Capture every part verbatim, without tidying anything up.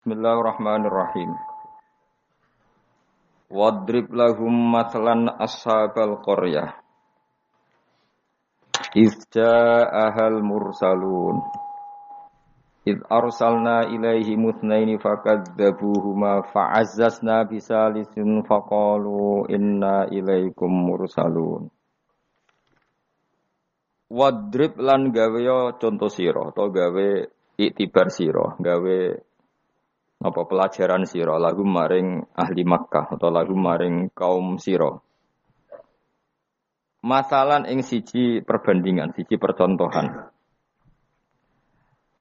Bismillahirrahmanirrahim. Wadrib lahum mathalan ashabal qaryah. Idh ja'ahal mursalun. Idh arsalna ilaihim ithnaini fakadzabuhuma fa'azzazna bisalisin faqalu inna ilaikum mursalun. Wadrib lan gawe yo conto sira utawa gawe iktibar sira, gawe apa pelajaran siro lagu maring ahli Makkah atau lagu maring kaum siro. Masalan ing siji perbandingan, siji percontohan.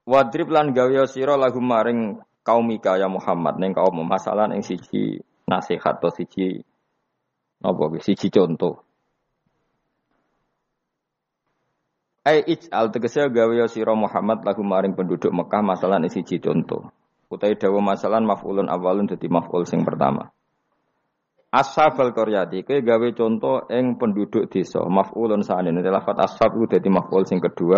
Wadrib lan gawe siro lagu maring kaum Mika ya Muhammad neng kaum. Masalan ing siji nasihat atau siji apa siji contoh. Ai ij'al tegese gawe siro Muhammad lagu maring penduduk Mekah masalan ing siji contoh. Utai dawa masalan maf'ulun awalun dadi maf'ul sing pertama. Ashabal qaryati kowe gawe conto ing penduduk desa, maf'ulun sanen. Lafat ashab iku dadi maf'ul sing kedua.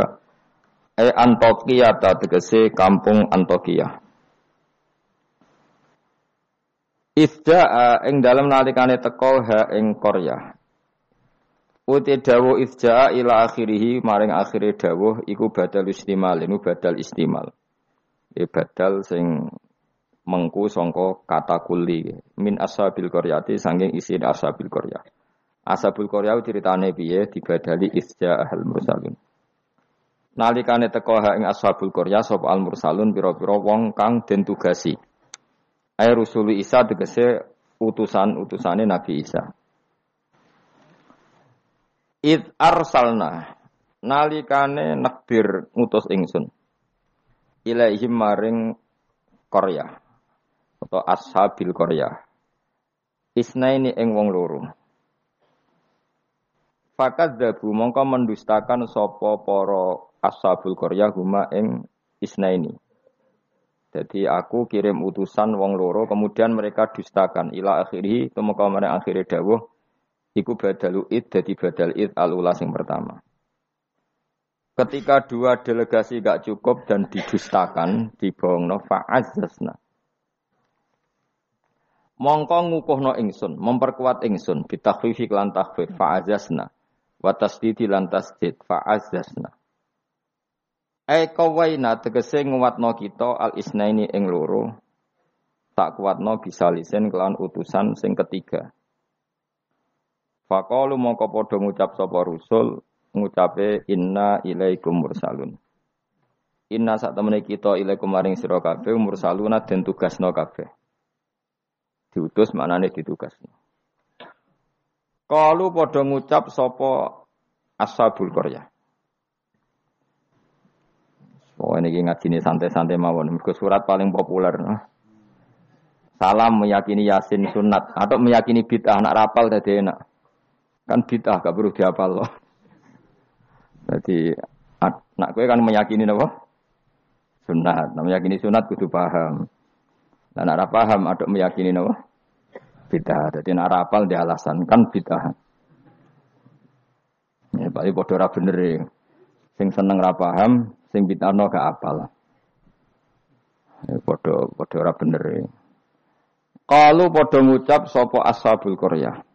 E Antakya ta tegese kampung Antakya. Ifda'a ing dalem nalikane teko ha ing qaryah. Utai dawa ifda'a ila akhirih maring akhire dawuh iku badal istimal, iku badal istimal. Ibadal sing mengku songko kata kuli min ashabil qaryati sanging isin ashabil qaryah. Ashabul qaryah ceritane piye dibadali isja al mursalun. Nalikane teko ha ing ashabul qaryah sapa al mursalun pira-pira wong kang den tugasi. Ay rusuli Isa tegese utusan-utusane Nabi Isa. Id arsalna nalikane nekbir ngutus ingsun ilaihim maring qaryah atau ashabil qaryah isnaini ing wong loro fakadzabu mongko mendustakan sapa para ashabul qaryah huma ing isnaini. Jadi aku kirim utusan wong loro kemudian mereka dustakan ila akhirih tumeka marang akhire dawuh iku badalu id dadi badal id alula sing pertama. Ketika dua delegasi gak cukup dan didustakan, dibohongno fa'azzazna. Mongko ngukuhno ingsun, memperkuat ingsun, bitakhfifi lan takhfif fa'azzazna, wa tasdidi lan tasdid fa'azzazna. Ai kawaina tegese nguatno kita al-isnaini ing loro, tak kuatno bisa lisan kelawan utusan sing ketiga. Faqalu mongko padha ngucap sapa rusul ngucape inna ilaikum mursalun. Inna sak temene kita ilaikum maring sira kabeh mursaluna den tugasna kabeh. Diutus maknane ditugasna. Kalu padha ngucap sapa ashabul qaryah. Oh niki ngajine santai-santai mawon. Mergo surat paling populer. Salam meyakini Yasin sunat atau meyakini bid'ah nak rapal dadi enak. Kan bid'ah gak perlu dihafal loh. Jadi nak kowe kan meyakini napa? Sunat. Nah, meyakini sunat kudu paham. Lah nek ora paham aduk meyakini napa? Bid'ah. Dadi nek ora apal dialasan kan bid'ah. Ya bali padha ora bener e. Sing seneng ora paham, sing bid'ahno gak apal. Ya padha padha ora bener e. Kalu padha ngucap sapa ashabul qaryah.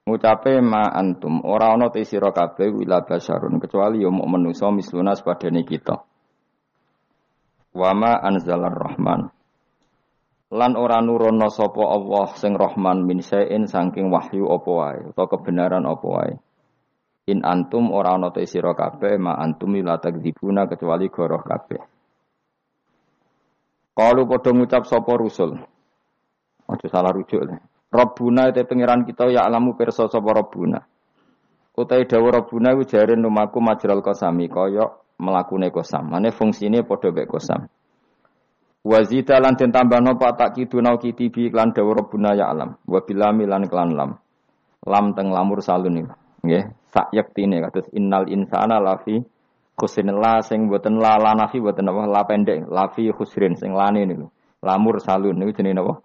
Ngucape ma antum ora ana te sira kabeh ila basyarun kecuali yo mung manusa misluna sepadane kita. Wa ma anzalar rahman. Lan ora nurono sapa Allah sing Rahman min saein saking wahyu apa wae utawa kebenaran apa wae. In antum ora ana te sira kabeh ma antum ila takdzibuna kecuali goroh kabeh. Kalu padha ngucap sapa rusul. Aja salah rujuk. Rabbuna te pengiran kita ya alamu pirsa sapa Rabbuna. Utahe dawuh Rabbuna iku jare numaku majral qasami kaya mlakune qasam. Mane fungsine padha mek qasam. Wa zita lan den tambahna patak kiduna kitibi lan dawuh Rabbuna ya alam. Wa bilami lan kelan lam. Lam teng lamur salun iki. Nggih, sak yektine kados innal insana lafi khusrin la sing boten la lanafi boten apa la pendek lafi khusrin sing lane niku. Lamur salun niku jenenge napa?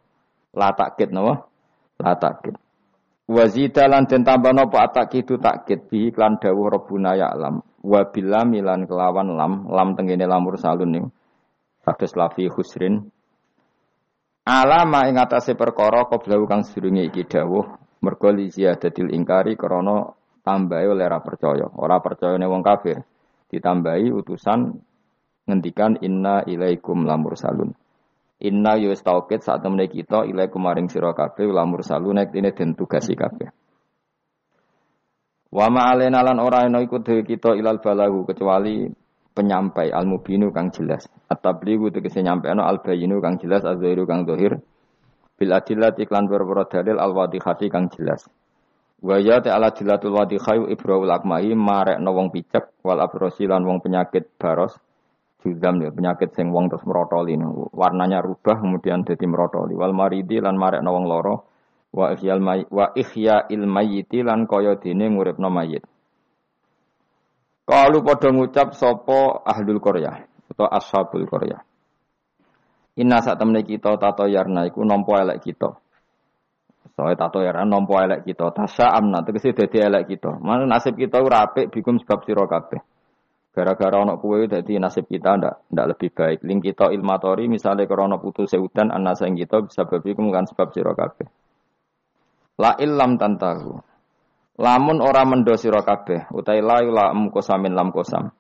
La takkid napa? La takid. Wa zita lan den tambana apa atak itu takid bi iklan dawuh Rabbuna ya alam. Wa bilam lan kelawan lam, lam tengene lamur salun niku. Kados lafi khusrin Alama ing atase perkara qablahu kang sedurunge iki dawuh mergo li ziyadatil ingkari krana tambahi oleh ora percaya. Ora percayane wong kafir ditambahi utusan ngendikan inna ilaikum lamursalun. Inna yus taukid saat temene kita ilaikum maring sira kabeh lamursalun nek dene den tugasi kabeh. Wa ma alaina lan ora ana iku dhewe kita ilal balahu kecuali penyampai al-mubinu kang jelas. At-tabligu tegese nyampaikno al-bayinu kang jelas az-zahiru kang zahir bil adillati lan perkara dalil al-wadihati kang jelas. Wa ya ta'ala dilatul wadihai ibraul akmahi marekno wong picek wal abrosi lan wong penyakit baros judam ya penyakit sing wong terus merotoli warnanya rubah kemudian dadi merotoli wal maridi lan marekno wong lara wa ihyal may wa ihya'il mayyit lan kaya dene nguripno mayit. Kalau podo ngucap sopo ahlul Korea atau ashabul Korea. Inna saat temen kita tato yarna iku nompo elek kita. Soe tato yarna nompo elek kita. Tasya amna tegese dadi elek kita. Mana nasib kita ora apik bikum sebab sira kabeh. Gara-gara ana kowe dadi nasib kita ndak ndak lebih baik. Ling kita ilmatori misale krana putuse udan ana sing kita bisa bikum kan sebab sira kabeh. La illam tantahu. Lamun ora mendo sira kabeh utai la ilam kosamin lam kosam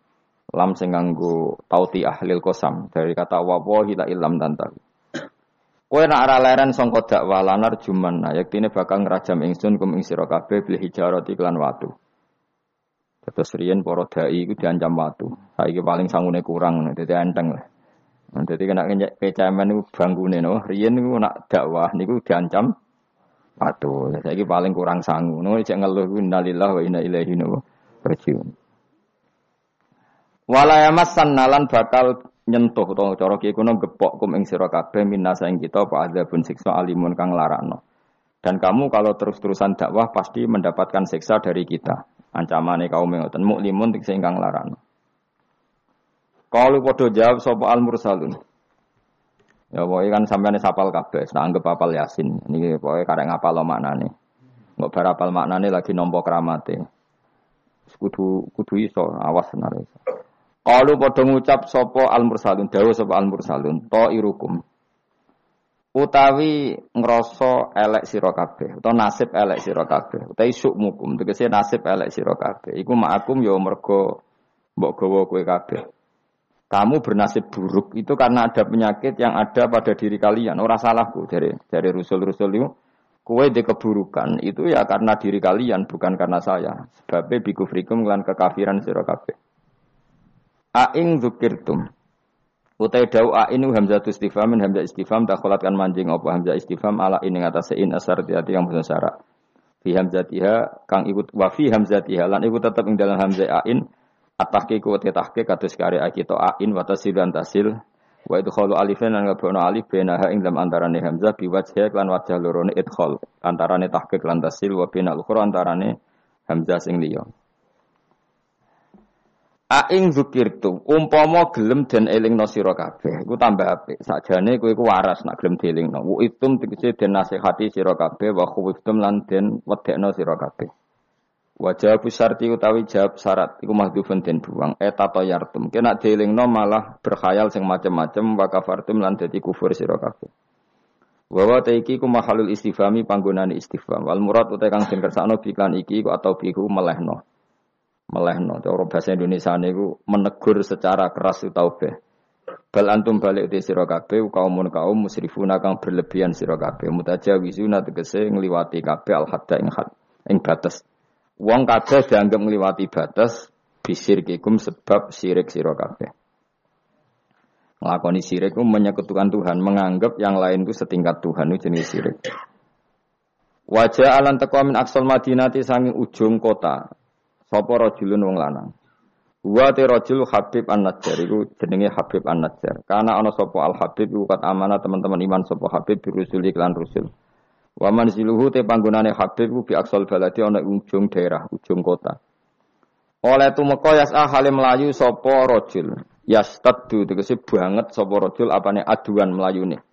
lam sing nganggo tauti ahlil kosam dari kata wawahi la ilam tantawi kowe nek ora leren sangka dakwah lanar juman yaktine bakal ngrajam ingsun kum ing sira kabeh bil hijarati lan watu terus riyen para dai iku diancam watu saiki paling sangune kurang dadi enteng lah dadi kena kecaman niku banggune no riyen niku nak dakwah niku diancam Patuh, saya ini paling kurang sanggup. Nol, cak ngeluh. Innalillahi wa inna ilaihi raji'un. Walayamas sannalan bakal nyentuh. Tolong corok ikuno gepok kum ing sira kabeh minasa ing kita apa ada pun siksa alimun kang larakno. Dan kamu kalau terus-terusan dakwah pasti mendapatkan siksa dari kita. Ancamane kaum ngoten muklimun sing kang larakno. Kalau padha jawab sapa al mursalun. Ya pokoke kan sampeyan sapal kabeh, tak anggap apal Yasin. Niki pokoke karek ngapal maknane. Engko bar apal maknane lagi nampa kramate. Kudu kudu iso, awas tenan iso. Kalu padha ngucap sapa al-mursalun, dawuh sapa al-mursalun, ta'irukum. Utawi ngrasa elek sira kabeh, utawa nasib elek sira kabeh. Utawi sukmukum, tegese nasib elek sira kabeh. Iku ma'akum ya mergo mbok gawa kowe kabeh. Kamu bernasib buruk itu karena ada penyakit yang ada pada diri kalian. Ora salahku dari dari rusul-rusul itu. Kowe de keburukan itu ya karena diri kalian bukan karena saya. Sebabnya bikufrikum lan kekafiran sira kabeh. Aing dzukirtum. Utai dau ainu hamzatu istifham min hamzah istifham dakholatkan manjing apa hamzah istifham ala in ing atase in asartiati yang basa syarak. Fi hamzatiha kang ikut wa fi hamzatiha lan iku tetep ing dalam hamzah ain. Atahki ku tetahki katus karya kita ain watasil dan tasil. Wa idkholu alifin lan ngabono alif benaha ing dalam antarane hamzah biwajhi lan wajah lorone idkhol antarane tahqiq lan tasil wa binal ukhra antarane hamzah sing liya. Aing dzukirtu umpama gelem den elingno sira kabeh iku tambah apik. Sakjane kowe iku waras nek gelem dielingno. Wa itum tegese den nasihati sira kabeh wa khuftum lan den wedekno sira kabeh. Wajah pusarti utawi jawab syarat iku mahdhufun den buang eta tayartum kena dielingno malah berkhayal sing macam-macam wa kafartum lan dadi kufur sira kabeh wa wa taiki ku mahalul istifhami panggonane istifham wal murad utawi kang den kersakno biklan iki ku atau biku melehno melehno cara basa Indonesia niku menegur secara keras utaubeh bal antum balik te sira kabeh kaumun kaum musrifuna kang berlebihan sira kabeh mutajawizuna tegese ngliwati kabeh al hadda ing had ing batas wong kabeh dianggep ngliwati batas bisirkikum sebab syirik sira kabeh. Nglakoni syirik ku menyekutukan Tuhan, menganggap yang lain ku setingkat Tuhan itu jenis syirik. Wajah alan teko min aksal Madinati sanging ujung kota. Sapa rajulun wong lanang. Wa ta rajul Habib An-Najjar iku jenenge Habib An-Najjar. Kana ana sapa Al-Habib iku kat amanah teman-teman iman sapa Habib dirusul iklan rusul. Wa manziluhu te panggonane Habib ku bi aksal baladi ana ujung daerah, ujung kota. Oleh tumeka yas'ah hale mlayu sapa rajul. Yastaddu tegese banget sapa rajul apane aduan mlayune.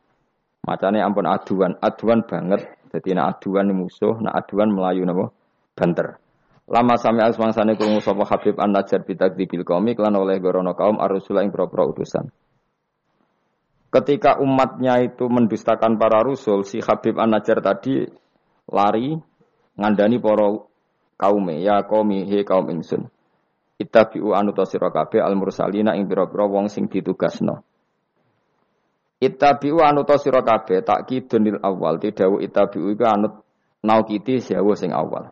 Macane ampun aduan, aduan banget. Dadi nek aduan musuh, nek aduan mlayu napa banter. Lama sami asmangsane krungu sapa Habib An-Najjar bitakdibil qaumi lan oleh gorono kaum ar-rasul ing propro utusan. Ketika umatnya itu mendustakan para rasul, si Habib An-Najjar tadi lari ngandani para kaume, ya qaumi he kaum ingsun. Ittabi'u anuta sira kabeh al-mursalina ing pira-pira wong sing ditugasna. Ittabi'u anuta sira kabeh takkidunil awal, tidhawu ittabi'u iku anut naukiti sewu sing awal.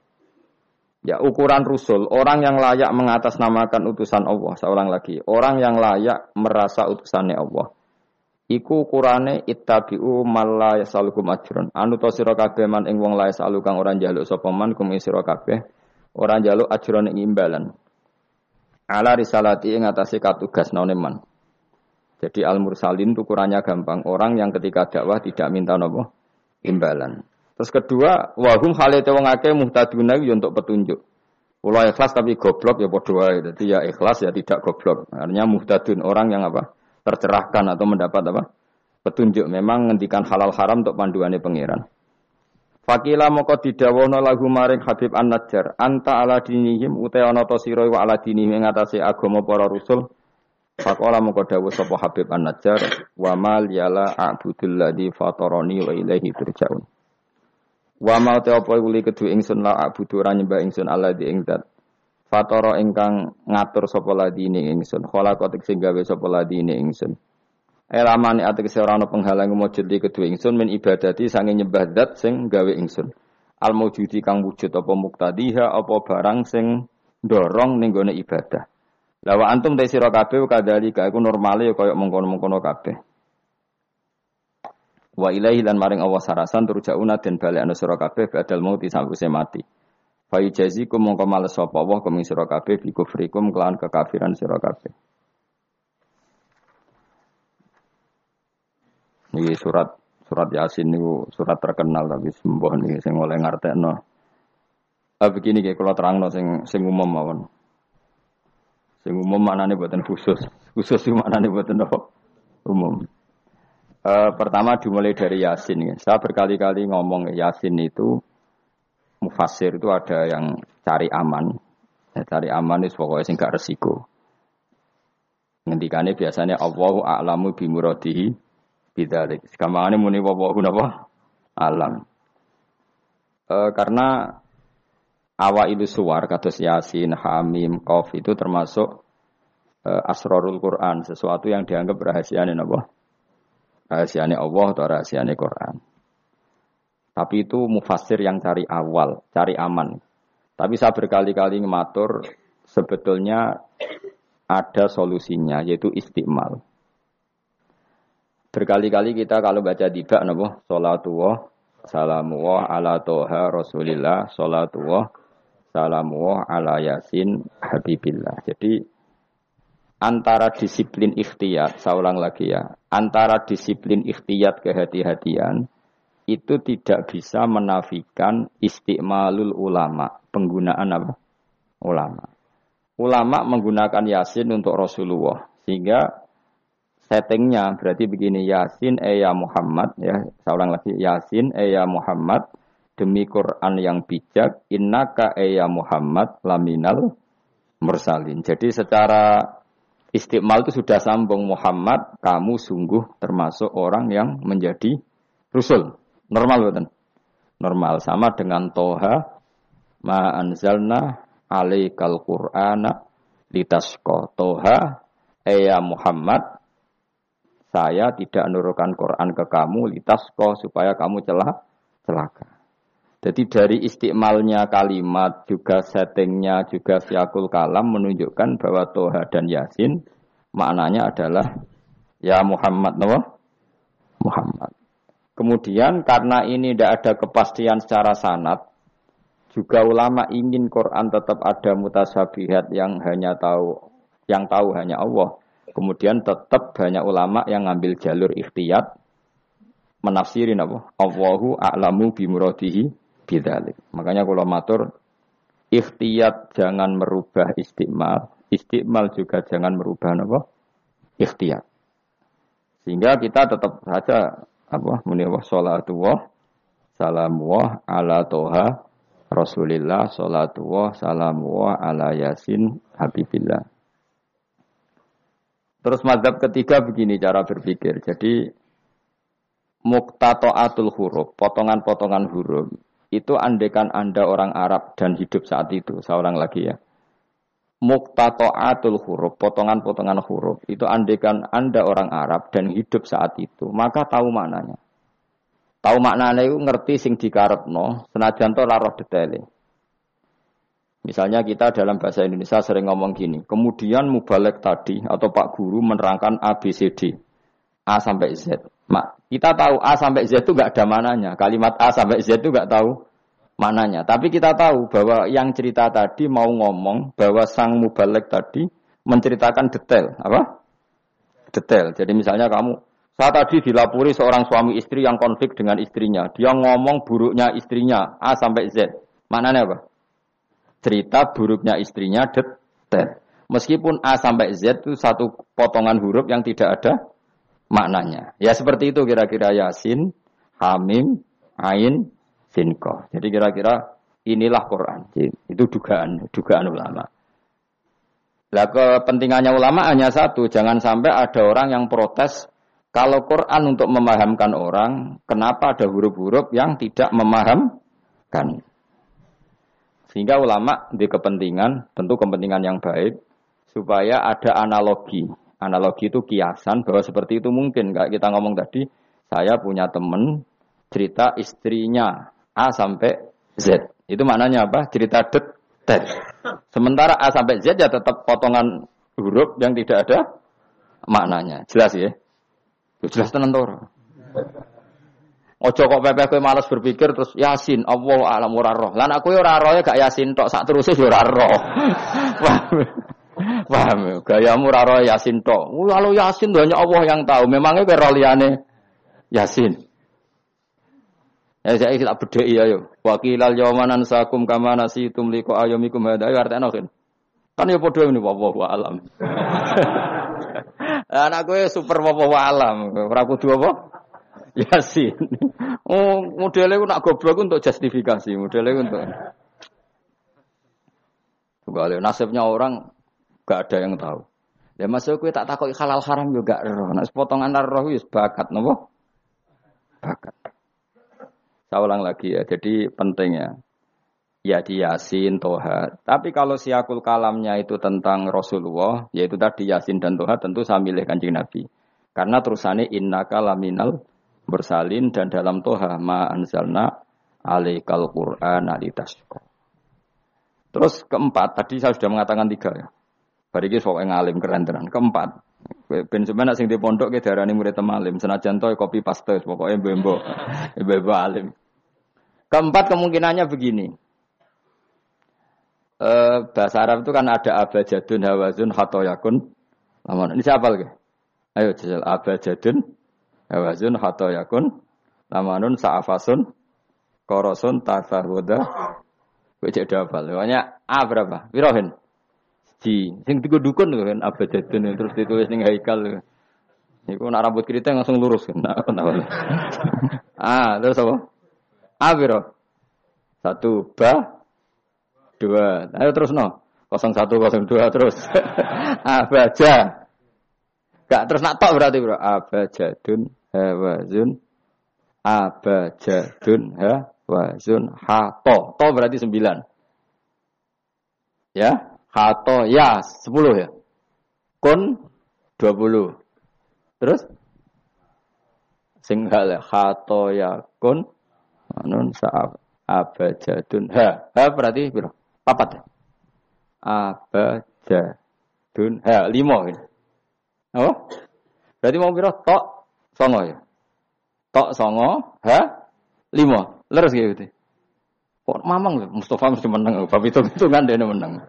Ya ukuran rusul, orang yang layak mengatasnamakan utusan Allah, seorang lagi, orang yang layak merasa utusannya Allah. Iku ukurane ittabi'u malla yasalukum ajrun. Anu ta sira kabeh man ing wong laes alu kang ora njaluk sapa man kum sira kabeh ora njaluk ajrun ing imbalan. Ala risalati ing atase katugasane man. Jadi al mursalin ukurannya gampang, orang yang ketika dakwah tidak minta napa imbalan. Terus kedua, wahum halete wong akeh muhtaduna yo untuk petunjuk. Kula ikhlas tapi goblok ya padha wae. Dadi ya ikhlas ya tidak goblok. Artinya muhtadun orang yang apa? Tercerahkan atau mendapat apa? Petunjuk. Memang ngendikan halal haram untuk panduannya pangeran. Fakila moko didhawono lahu maring Habib An-Najjar, anta ala dinihim uta ana ta sira wa ala dinihim ngatasi agama para rusul. Faqala moko dawuh sapa Habib An-Najjar, wa mal yala a'budul ladzi fatarani wa ilaihi turja'un. Wa ma ta apa kuli kedue ingsun la a'budu ra nyembah ingsun alladzi ing zat Fatoro ingkang ngatur sapa ladine ingsun, kholaqatik sing gawe sapa ladine ingsun. Elamane atek seorang penghalang mujudi kedue ingsun min ibadati sange nyembah zat sing gawe ingsun. Al mujudi kang wujud apa muktadiha apa barang sing ndorong ning gone ibadah. Lah wa antum ta sira kabeh kadhalika iku normale ya kaya mengkono-mengkono kabeh. Wa ilaihi lan maring Allah sarasan turjauna den balekna sira kabeh badal mauti sampuse mati. Fa'i jazikum mongko males sapa Allah kuming sira kabeh bi kufrikum kelawan kekafiran sira kabeh. Niki surat surat Yasin niku surat terkenal tapi sembuh niki sing oleh ngartekno. Ah begini nggih kula terangno sing sing umum mawon. Sing umum maknane boten khusus. Khusus iki maknane boten umum. Uh, pertama dimulai dari Yasin. Saya berkali-kali ngomong Yasin itu mufasir itu ada yang cari aman, ya, cari aman itu pokoknya sing gak resiko. Ngendikane biasanya Allahu a'lamu bi muradihi bidzalik. Kamane muni wawahu napa? Alam. E, karena awailu suwar kados Yasin, Hamim, Qaf itu termasuk e, asrarul Quran, sesuatu yang dianggap rahasiane napa? Rahasiane Allah atau rahasiane Quran. Tapi itu mufasir yang cari awal, cari aman. Tapi saya berkali-kali ngematur, sebetulnya ada solusinya, yaitu istiqmal. Berkali-kali kita kalau baca tiba, nabo, salatuwa, salamuwa, ala toha, rasulillah, salatuwa, salamuwa, ala yasin, habibillah. Jadi, antara disiplin ikhtiyat, saya ulang lagi ya, antara disiplin ikhtiyat kehati-hatian, itu tidak bisa menafikan istiqmalul ulama, penggunaan apa? Ulama. Ulama menggunakan Yasin untuk Rasulullah. Sehingga settingnya berarti begini, Yasin eya Muhammad, ya, saya ulang lagi, Yasin eya Muhammad, demi Quran yang bijak, innaka eya Muhammad laminal mursalin. Jadi secara istiqmal itu sudah sambung Muhammad, kamu sungguh termasuk orang yang menjadi Rasul. Normal betul, normal sama dengan toha ma anzalna alaikal Qur'ana litasqa toha ya Muhammad, saya tidak nurunkan Quran ke kamu litasqa supaya kamu celaka celaka. Jadi dari istiqmalnya kalimat juga settingnya juga siakul kalam menunjukkan bahwa toha dan yasin maknanya adalah ya Muhammad, nama Muhammad. Kemudian karena ini tidak ada kepastian secara sanad, juga ulama ingin Quran tetap ada mutasyabihat yang hanya tahu, yang tahu hanya Allah. Kemudian tetap banyak ulama yang ngambil jalur ikhtiyat, menafsirin apa? Allahu a'lamu bimuradihi bidzalik. Makanya kalau matur, ikhtiyat jangan merubah istiqmal, istiqmal juga jangan merubah apa? Ikhtiyat. Sehingga kita tetap saja apa munewah salatullah salamullah ala toha rasulillah salatullah salamullah ala yasin habibillah. Terus mazhab ketiga begini cara berpikir. Jadi muqtata'atul huruf, potongan-potongan huruf. Itu andekan Anda orang Arab dan hidup saat itu, saya ulang lagi ya. Muqtata'atul huruf, potongan-potongan huruf. Itu andekan Anda orang Arab dan hidup saat itu, maka tahu maknanya. Tahu maknanya itu ngerti sing dikarepno, senajan to lara detaile. Misalnya kita dalam bahasa Indonesia sering ngomong gini, kemudian mubalek tadi atau Pak Guru menerangkan A, B, C, D, A sampai Z. Mak, kita tahu A sampai Z itu nggak ada mananya, kalimat A sampai Z itu nggak tahu mananya. Tapi kita tahu bahwa yang cerita tadi mau ngomong bahwa sang mubalek tadi menceritakan detail, apa? Detail. Jadi misalnya kamu, saya tadi dilapori seorang suami istri yang konflik dengan istrinya, dia ngomong buruknya istrinya A sampai Z. Mananya apa? Cerita buruknya istrinya detail. Meskipun A sampai Z itu satu potongan huruf yang tidak ada maknanya. Ya seperti itu kira-kira Yasin, Hamim, Ain, Sin, Qaf. Jadi kira-kira inilah Quran. Itu dugaan, dugaan ulama. Lah kepentingannya ulama hanya satu, jangan sampai ada orang yang protes kalau Quran untuk memahamkan orang, kenapa ada huruf-huruf yang tidak memahamkan? Sehingga ulama di kepentingan, tentu kepentingan yang baik, supaya ada analogi. Analogi itu kiasan bahwa seperti itu mungkin. Kayak kita ngomong tadi, saya punya teman cerita istrinya A sampai Z. Itu maknanya apa? Cerita detail. Sementara A sampai Z ya tetap potongan huruf yang tidak ada maknanya. Jelas ya? Jelas tenan ora. Ojo kok pepeh kowe males berpikir terus Yasin Allahu a'lam ora roh. Lan aku yo ora roh gak Yasin tok sak teruse yo ora roh. Paham. Gayamu ora roh Yasin tok. Kalau Yasin hanya Allah yang tahu. Memangnya kowe roh liyane Yasin. Ya saiki tak bedheki ayo. Waqilal yawmanan sakum kama nasitum liqa ayamikum hadha ya artane kan. Kan yo padha ngene Allahu a'lam. Anak kowe super Allahu a'lam. Ora kudu apa? Yasin. Oh, modelnya nak goblok untuk justifikasi, modelnya untuk. Kalau nasibnya orang gak ada yang tahu. Ya maksud gue tak takut halal haram juga roh. Nak sepotongan roh itu bakat, nopo? Bakat. Saya ulang lagi ya. Jadi pentingnya ya di Yasin, Toha. Tapi kalau siakul kalamnya itu tentang Rasulullah, yaitu tadi Yasin dan Toha, tentu saya milih Kanjeng Nabi. Karena terusannya innaka laminal bersalin dan dalam Toha ma anzalna alaikal Qur'an alitasqa. Terus keempat, tadi saya sudah mengatakan tiga ya. Bariki sok ngalim keren tenan. Keempat, ben sampeyan sing di pondok ke darani murid temalim, senajan to kopi paste pokoke mbembo. Mbembo alim. Keempat kemungkinannya begini. E, bahasa Arab itu kan ada abjadun hawazun khatoyakun. Lamun ini siapa lagi? Ayo jajal abjadun hawazun khatoyakun lamanun sa'afasun korosun tasarwuda wajak dapal. Makanya A berapa? Wirohin Ji, sing tiga dukun lho kan abjadun terus ditulis ning haikal. Iku nak rambut keriting langsung lurus kan. Ah, terus apa? A biro. Satu ba dua. Ayo terus no. nol satu nol dua terus. Abaja. Gak terus nak tok berarti bro. Abajadun hawazun abajadun hawazun hato. To berarti sembilan. Ya, hato ya sepuluh ya. Kun dua puluh. Terus singgale hato ya kun anun saab abajadun ha. Ha berarti bro. Papat. Abajadun ha lima gitu. Oh, berarti mau kira tok songo ya, tok songo, ha, lima, leres gitu. Kok mamang loh, Mustafa mesti menang, bab itu itu kan dia menang.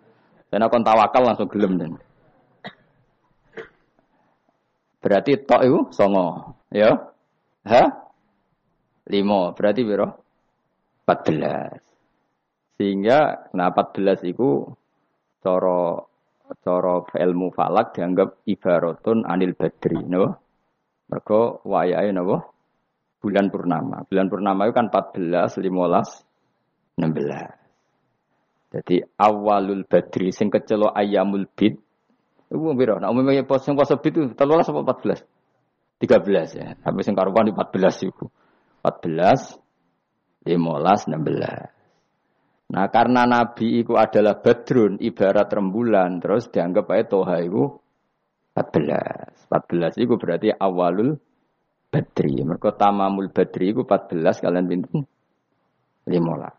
Dan aku tawakal langsung gelem dan. Berarti tok itu songo, ya, ha, lima, berarti biro, empat belas. Sehingga nah empat belas itu coro. Cara ilmu falak dianggap ibaratun anil badri, no? Mergo wayahe napa? Bulan purnama. Bulan purnama itu kan empat belas, lima belas, enam belas. Jadi awalul badri sing kecelo ayamul bid Ibu biro. Nah umumnya pos yang pos itu telulah sampai empat belas, tiga belas ya. Habis yang karuan di empat belas ibu, empat belas, lima belas, enam belas. Nah karena Nabi itu adalah badrun ibarat rembulan, terus dianggap aja toha ibu empat belas, empat belas ibu berarti awalul badri. Mereka tamamul badri ibu empat belas kalian pintu lima belas.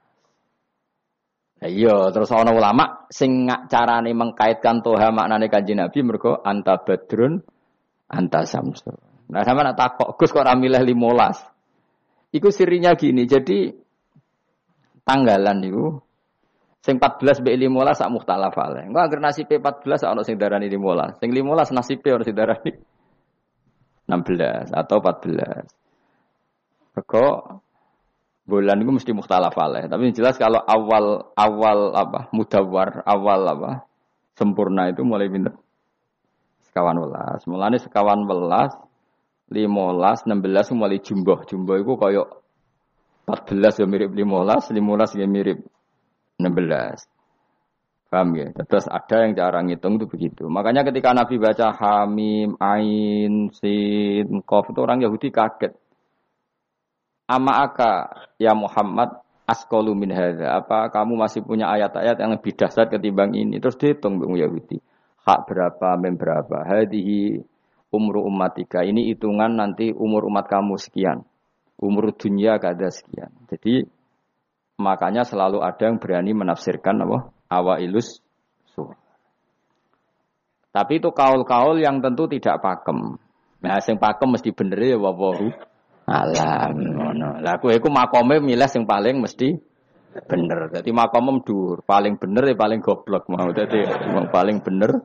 Iya, terus ana ulama sing carane mengkaitkan toha maknane Kanjeng Nabi mergo anta badrun anta samsun. Nah sampeyan nak takok Gus kok ora milih lima belas. Iku sirinya gini, jadi tanggalan niku sing empat belas mbek lima belas sak mukhtalaf ale. Engko anggere nasibe empat belas ana sing darani lima belas. Sing lima belas nasibe ana sing darani enam belas atau empat belas. Mergo bulan itu mesti mukhtalaf alaih. Tapi yang jelas kalau awal awal apa mudawar awal apa sempurna itu mulai pinter sekawan welas. Mulane sekawan welas, limolas, enam belas mulai jumbo. Jumbo itu koyok empat belas yang mirip limolas, limolas yang mirip enam belas. Paham ya? Terus ada yang cara ngitung itu begitu. Makanya ketika Nabi baca Hamim, Ain, Sin, Qaf itu orang Yahudi kaget. Ama aka ya Muhammad asqalu min hadza, apa kamu masih punya ayat-ayat yang lebih dahsyat ketimbang ini? Terus dihitung Bung Yahudi, hak berapa, mem berapa, hadihi umru ummatika, ini hitungan nanti umur umat kamu sekian, umur dunia kada sekian. Jadi makanya selalu ada yang berani menafsirkan apa awailus surah, tapi itu kaul-kaul yang tentu tidak pakem. Nah sing pakem mesti bener ya wawahu alam ngono. Lah kowe iku makome milih sing paling mesti bener. Dadi makome dhuwur, paling bener ya paling goblok mau. Dadi paling bener.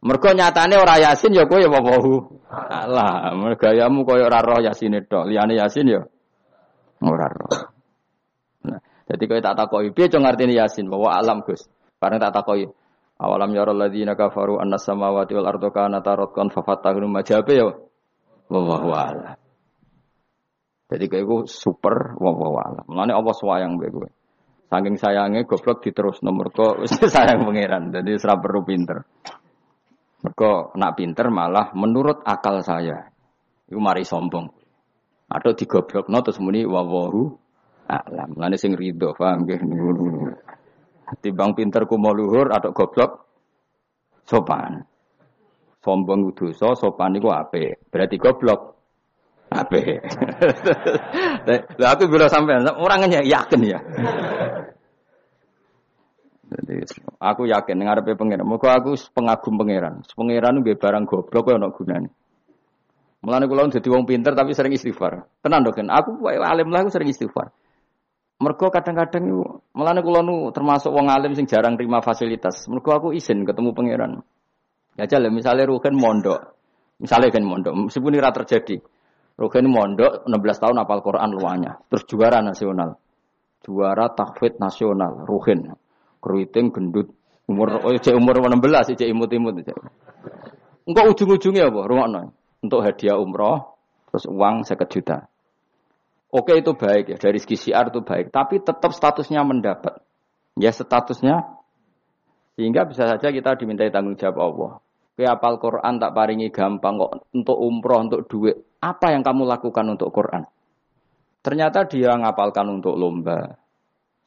Mergo nyatane ora Yasin ya kowe ya wawahu. Alah, mergayamu koyo ora roh Yasine tok. Liyane Yasin ya ora roh. Nah, dadi kowe tak takoki piye cung artine Yasin, wawa alam Gus. Bareng tak takoki awalam yarul ladzina kafaru annas samawati wal ardha kana taratkan fafatahum majabe ya wawahu alam. Jadi kau super wawalah. Mulane apa sayang begitu. Saking sayangnya goblok diterus nomor kau sayang pangeran. Jadi serap perlu pinter. Mereka nak pinter malah menurut akal saya. Iku mari sombong. Atau digoblok no terus muni wawahu alam. Mulane sing ridho paham nggih. Timbang pinterku mau luhur atau goblok sopan. Sombong kudu dosa, sopan iku apik. Berarti goblok ape. Lah aku bilang sampean orangnya yakin ya. Jadi aku yakin ning arepe pangeran. Muga aku pengagum pangeran. Pangeran nggih barang goblok kaya ana gunane. Mulane kula dadi wong pinter tapi sering istighfar. Tenan to kan. Aku alim lah aku sering istighfar. Mergo kadang-kadang yo mulane kula nu termasuk wong alim sing jarang terima fasilitas. Mergo aku izin ketemu pangeran. Ya jale misale rugen mondok. Misale kan mondok meskipun ora terjadi. Rogen mondok enam belas tahun hafal Quran luanya, terus juara nasional. Juara tahfidz nasional Rogen. Keriting gendut umur oh cek umur enam belas cek imut-imut cek. Engko ujung-ujungnya apa? Rungokno. Untuk hadiah umroh terus uang sekian juta. Oke itu baik ya, dari segi syiar itu baik, tapi tetap statusnya mendapat. Ya statusnya sehingga bisa saja kita dimintai tanggung jawab Allah. Kowe hafal Quran tak paringi gampang kok untuk umroh untuk duit. Apa yang kamu lakukan untuk Quran? Ternyata dia ngapalkan untuk lomba.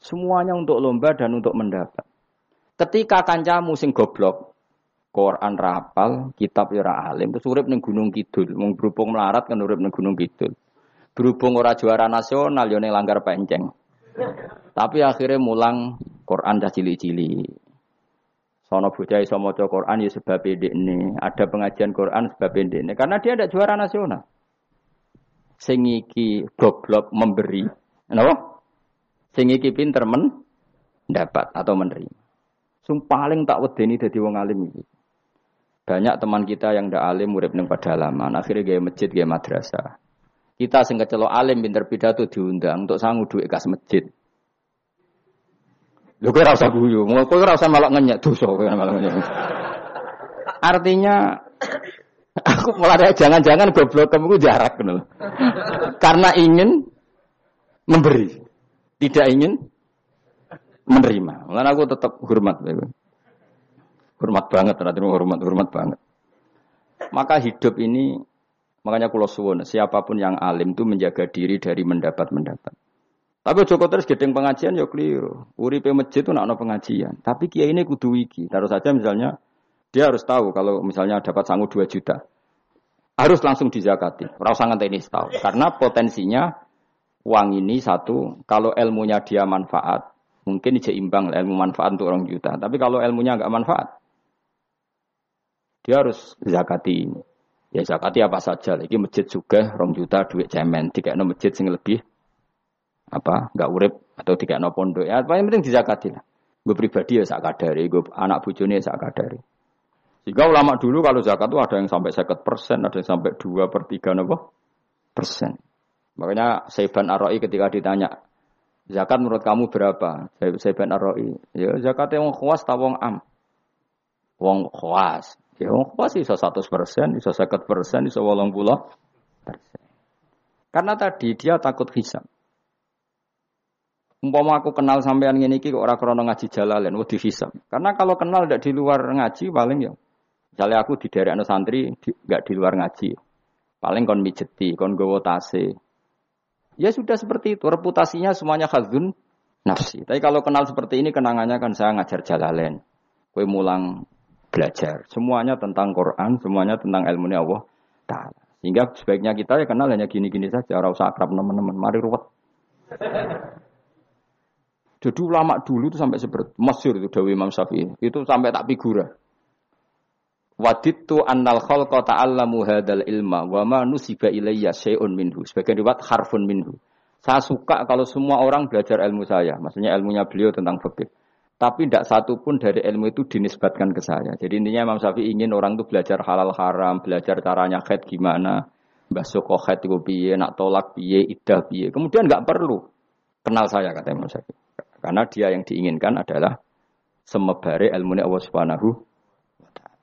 Semuanya untuk lomba dan untuk mendapat. Ketika kancamu sing goblok, Quran rapal, kitab ora alim, terus urip ning Gunung Kidul, mung berhubung melarat kan urip ning Gunung Kidul. Berhubung ora juara nasional yo ning langgar penceng. Tapi akhirnya mulang Quran dah cili-cili. Sono bocah iso maca Quran ya sebab ndekne, ada pengajian Quran sebab ndekne karena dia ndak juara nasional. Sing iki goblok memberi, napa? Sing iki pinter men dapat atau menerima. Sing paling tak wedeni dadi wong alim iki. Banyak teman kita yang ndak alim urip ning pedalaman, akhire gawe masjid, gawe madrasah. Kita sing kecelok alim pinter pidato diundang untuk sangu dhuwit kas masjid. Lho kowe ora usah guyu, kowe ora usah malah ngenyek dosa kowe malah ngenyek. Artinya aku mulai jangan-jangan goblok kamu jarak ngono. Karena ingin memberi, tidak ingin menerima. Mulane aku tetap hormat kowe. hormat banget, nanti hormat hormat banget. Maka hidup ini, makanya kula suwun, siapapun yang alim itu menjaga diri dari mendapat-mendapat. Tapi Joko terus gedeng pengajian ya keliru. Uripe masjid itu nak ono pengajian. Tapi kiai ini kudu iki. Taruh saja misalnya dia harus tahu kalau misalnya dapat sangu dua juta. Harus langsung dizakati. Ora usah ngenteni setahun. Karena potensinya uang ini satu, kalau ilmunya dia manfaat, mungkin seimbang ilmu manfaat untuk orang juta. Tapi kalau ilmunya enggak manfaat, dia harus zakati ini. Ya zakati apa saja. Iki masjid juga orang juta duit cemen, dikekno masjid sing lebih apa enggak urip atau tidak no pondok ya apa yang penting dizakati lah. Gue pribadi ya sak kadare, gue anak bojone sak kadare. Sehingga ulama dulu kalau zakat itu ada yang sampai lima puluh persen, ada yang sampai dua per tiga napa persen. Makanya Saiban Ar-Ra'i ketika ditanya zakat menurut kamu berapa, Saiban Ar-Ra'i ya zakat yang khawas ta wong am, wong khawas ya wong khawas iso seratus persen, iso lima puluh persen, iso delapan puluh persen. Karena tadi dia takut hisab. Umpama aku kenal sampean ngene iki kok ora krana ngaji jalalen wedi hisab. Karena kalau kenal ndak di luar ngaji paling ya jale aku diderekno santri enggak di luar ngaji. Paling kon mijeti, kon nggawa tase. Ya sudah seperti itu, reputasinya semuanya khazun nafsi. Tapi kalau kenal seperti ini kenangannya kan saya ngajar jalalen. Kowe mulang belajar. Semuanya tentang Quran, semuanya tentang ilmune Allah taala. Sehingga sebaiknya kita ya kenal hanya gini-gini saja, ora usah akrab teman-teman. Mari ruwet. Jadi ulama dulu itu sampai seperti masyhur itu dawuh Imam Syafi'i. Itu sampai tak figura. Wadittu annal khalqa ta'allamu hadzal ilma wa ma nusiba ilayya syai'un minhu. Sebagian riwayat harfun minhu. Saya suka kalau semua orang belajar ilmu saya. Maksudnya ilmunya beliau tentang fikih. Tapi tidak satu pun dari ilmu itu dinisbatkan ke saya. Jadi intinya Imam Syafi'i ingin orang itu belajar halal haram, belajar caranya khaid gimana, basuh khaid itu piye, nak tolak piye, iddah piye. Kemudian enggak perlu kenal saya kata Imam Syafi'i. Karena dia yang diinginkan adalah semebare ilmune Allah Subhanahu wa taala.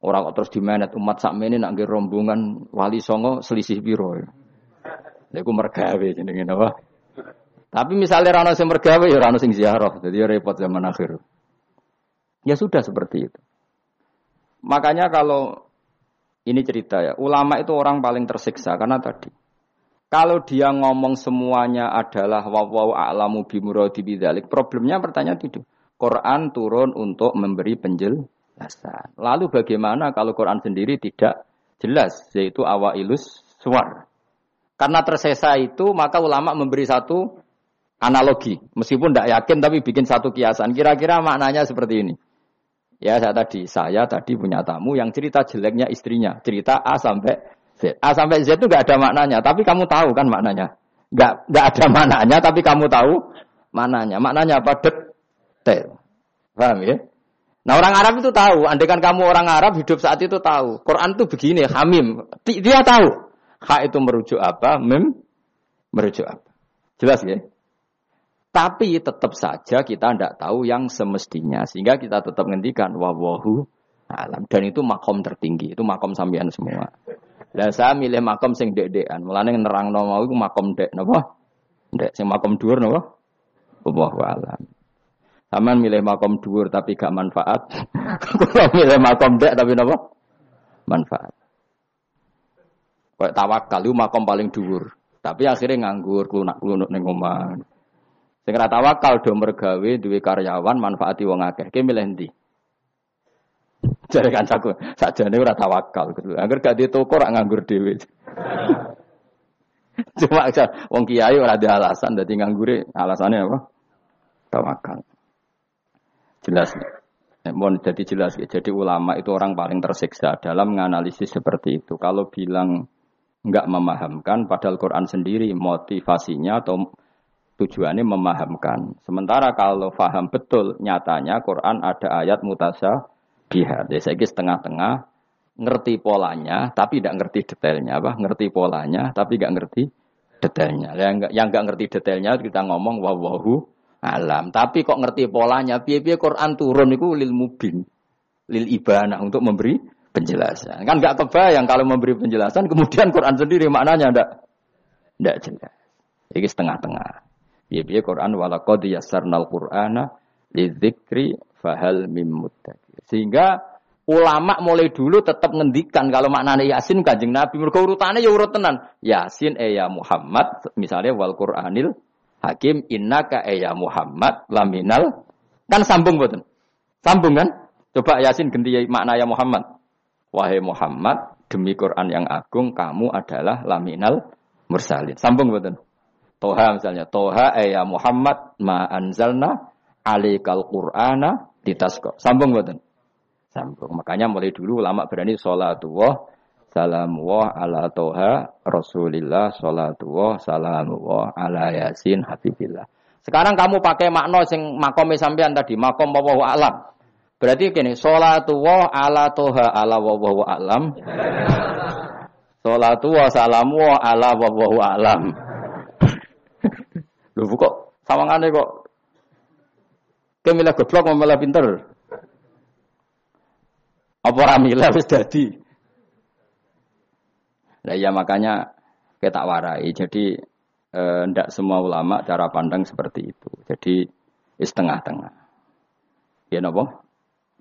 Ora kok terus dimenet umat sakmene nak nggih rombongan Wali Songo selisih piro. Lha iku mergawe jenenge napa? Tapi misalnya ra ono sing mergawe ya ra ono sing ziarah, jadi repot zaman akhir. Ya sudah seperti itu. Makanya kalau ini cerita ya, ulama itu orang paling tersiksa karena tadi kalau dia ngomong semuanya adalah wawaw a'lamu bimuradi bidzalik. Problemnya pertanyaan itu. Quran turun untuk memberi penjelasan. Lalu bagaimana kalau Quran sendiri tidak jelas? Yaitu awailus suwar. Karena tersesa itu maka ulama memberi satu analogi. Meskipun tidak yakin tapi bikin satu kiasan. Kira-kira maknanya seperti ini. Ya saya tadi. Saya tadi punya tamu yang cerita jeleknya istrinya. Cerita A sampai A sampai Z itu enggak ada maknanya, tapi kamu tahu kan maknanya. Enggak enggak ada maknanya tapi kamu tahu maknanya. Maknanya apa? Detail. Paham ya? Nah, orang Arab itu tahu, andaikan kamu orang Arab hidup saat itu tahu. Quran itu begini, hamim. Dia tahu. Ha itu merujuk apa? Mim merujuk apa? Jelas ya? Tapi tetap saja kita enggak tahu yang semestinya, sehingga kita tetap ngendikan wawahu alam dan itu makom tertinggi, itu makom sampean semua. Lah saya milih makom sing dek-dekan. Mulane nerangno mau iku makom dek napa? Dek sing makom dhuwur napa? Wallahu a'lam. Sampeyan milih makom dhuwur tapi gak manfaat. Kula milih makom dek tapi napa? Manfaat. Kayak tawakal iku makom paling dhuwur, tapi akhirnya nganggur, klunak-klunuk ning omah. Sing ra tawakal do mergawe duwe karyawan manfaati wong akeh. Ki milih ndi? Jare kancaku, sakjane ora tawakal gitu. Angger gak di toko ora nganggur dhewe. Cuma wong kiai ora ada alasan dadi nganggure, alasane apa? Tawakal. Jelas. Nek mon dadi jelas ya. Jadi ulama itu orang paling tersiksa dalam menganalisis seperti itu. Kalau bilang enggak memahamkan padahal Quran sendiri motivasinya atau tujuannya memahamkan. Sementara kalau faham betul nyatanya Quran ada ayat mutasya Jadi saya kira setengah-tengah ngerti polanya, tapi tidak ngerti detailnya. Apa? Ngerti polanya, tapi tidak ngerti detailnya. Yang nggak ngerti detailnya kita ngomong wawahu alam. Tapi kok ngerti polanya? Piye-piye Quran turun itu lil mubin, lil ibanah untuk memberi penjelasan. Kan nggak kebayang kalau memberi penjelasan, kemudian Quran sendiri maknanya tidak tidak jelas. Jadi setengah-tengah. Piye-piye Quran walaqad yassarnal Qur'ana lidzikri fahal mim muddakir. Sehingga ulama mulai dulu tetap ngendikan kalau maknane Yasin Kanjeng Nabi. Mergo urutane ya urut tenan. Yasin e ya Muhammad, misalnya wal Qur'anil Hakim innaka e ya Muhammad laminal. Kan sambung mboten? Sambung kan? Coba Yasin ganti makna ya Muhammad. Wahai Muhammad, demi Qur'an yang agung kamu adalah laminal mursalin. Sambung mboten? Toha misalnya, Toha e ya Muhammad ma anzalna alaikal Qur'ana ditasqa. Sambung mboten? Sambung. Makanya mulai dulu ulama berani sholatullah salamullah ala toha rasulillah sholatullah salamullah ala yasin habibillah. Sekarang kamu pakai makna sing makom sampean tadi, makom wawahu alam. Berarti gini, sholatullah ala toha ala wawahu alam. Sholatullah salamullah ala wawahu alam. Loh kok sawangane kok kemilah goblok malah pinter. Apa ramilah wis dadi. Nah ya makanya ketak warai. Jadi eh, ndak semua ulama cara pandang seperti itu. Jadi is tengah-tengah. Ya napa?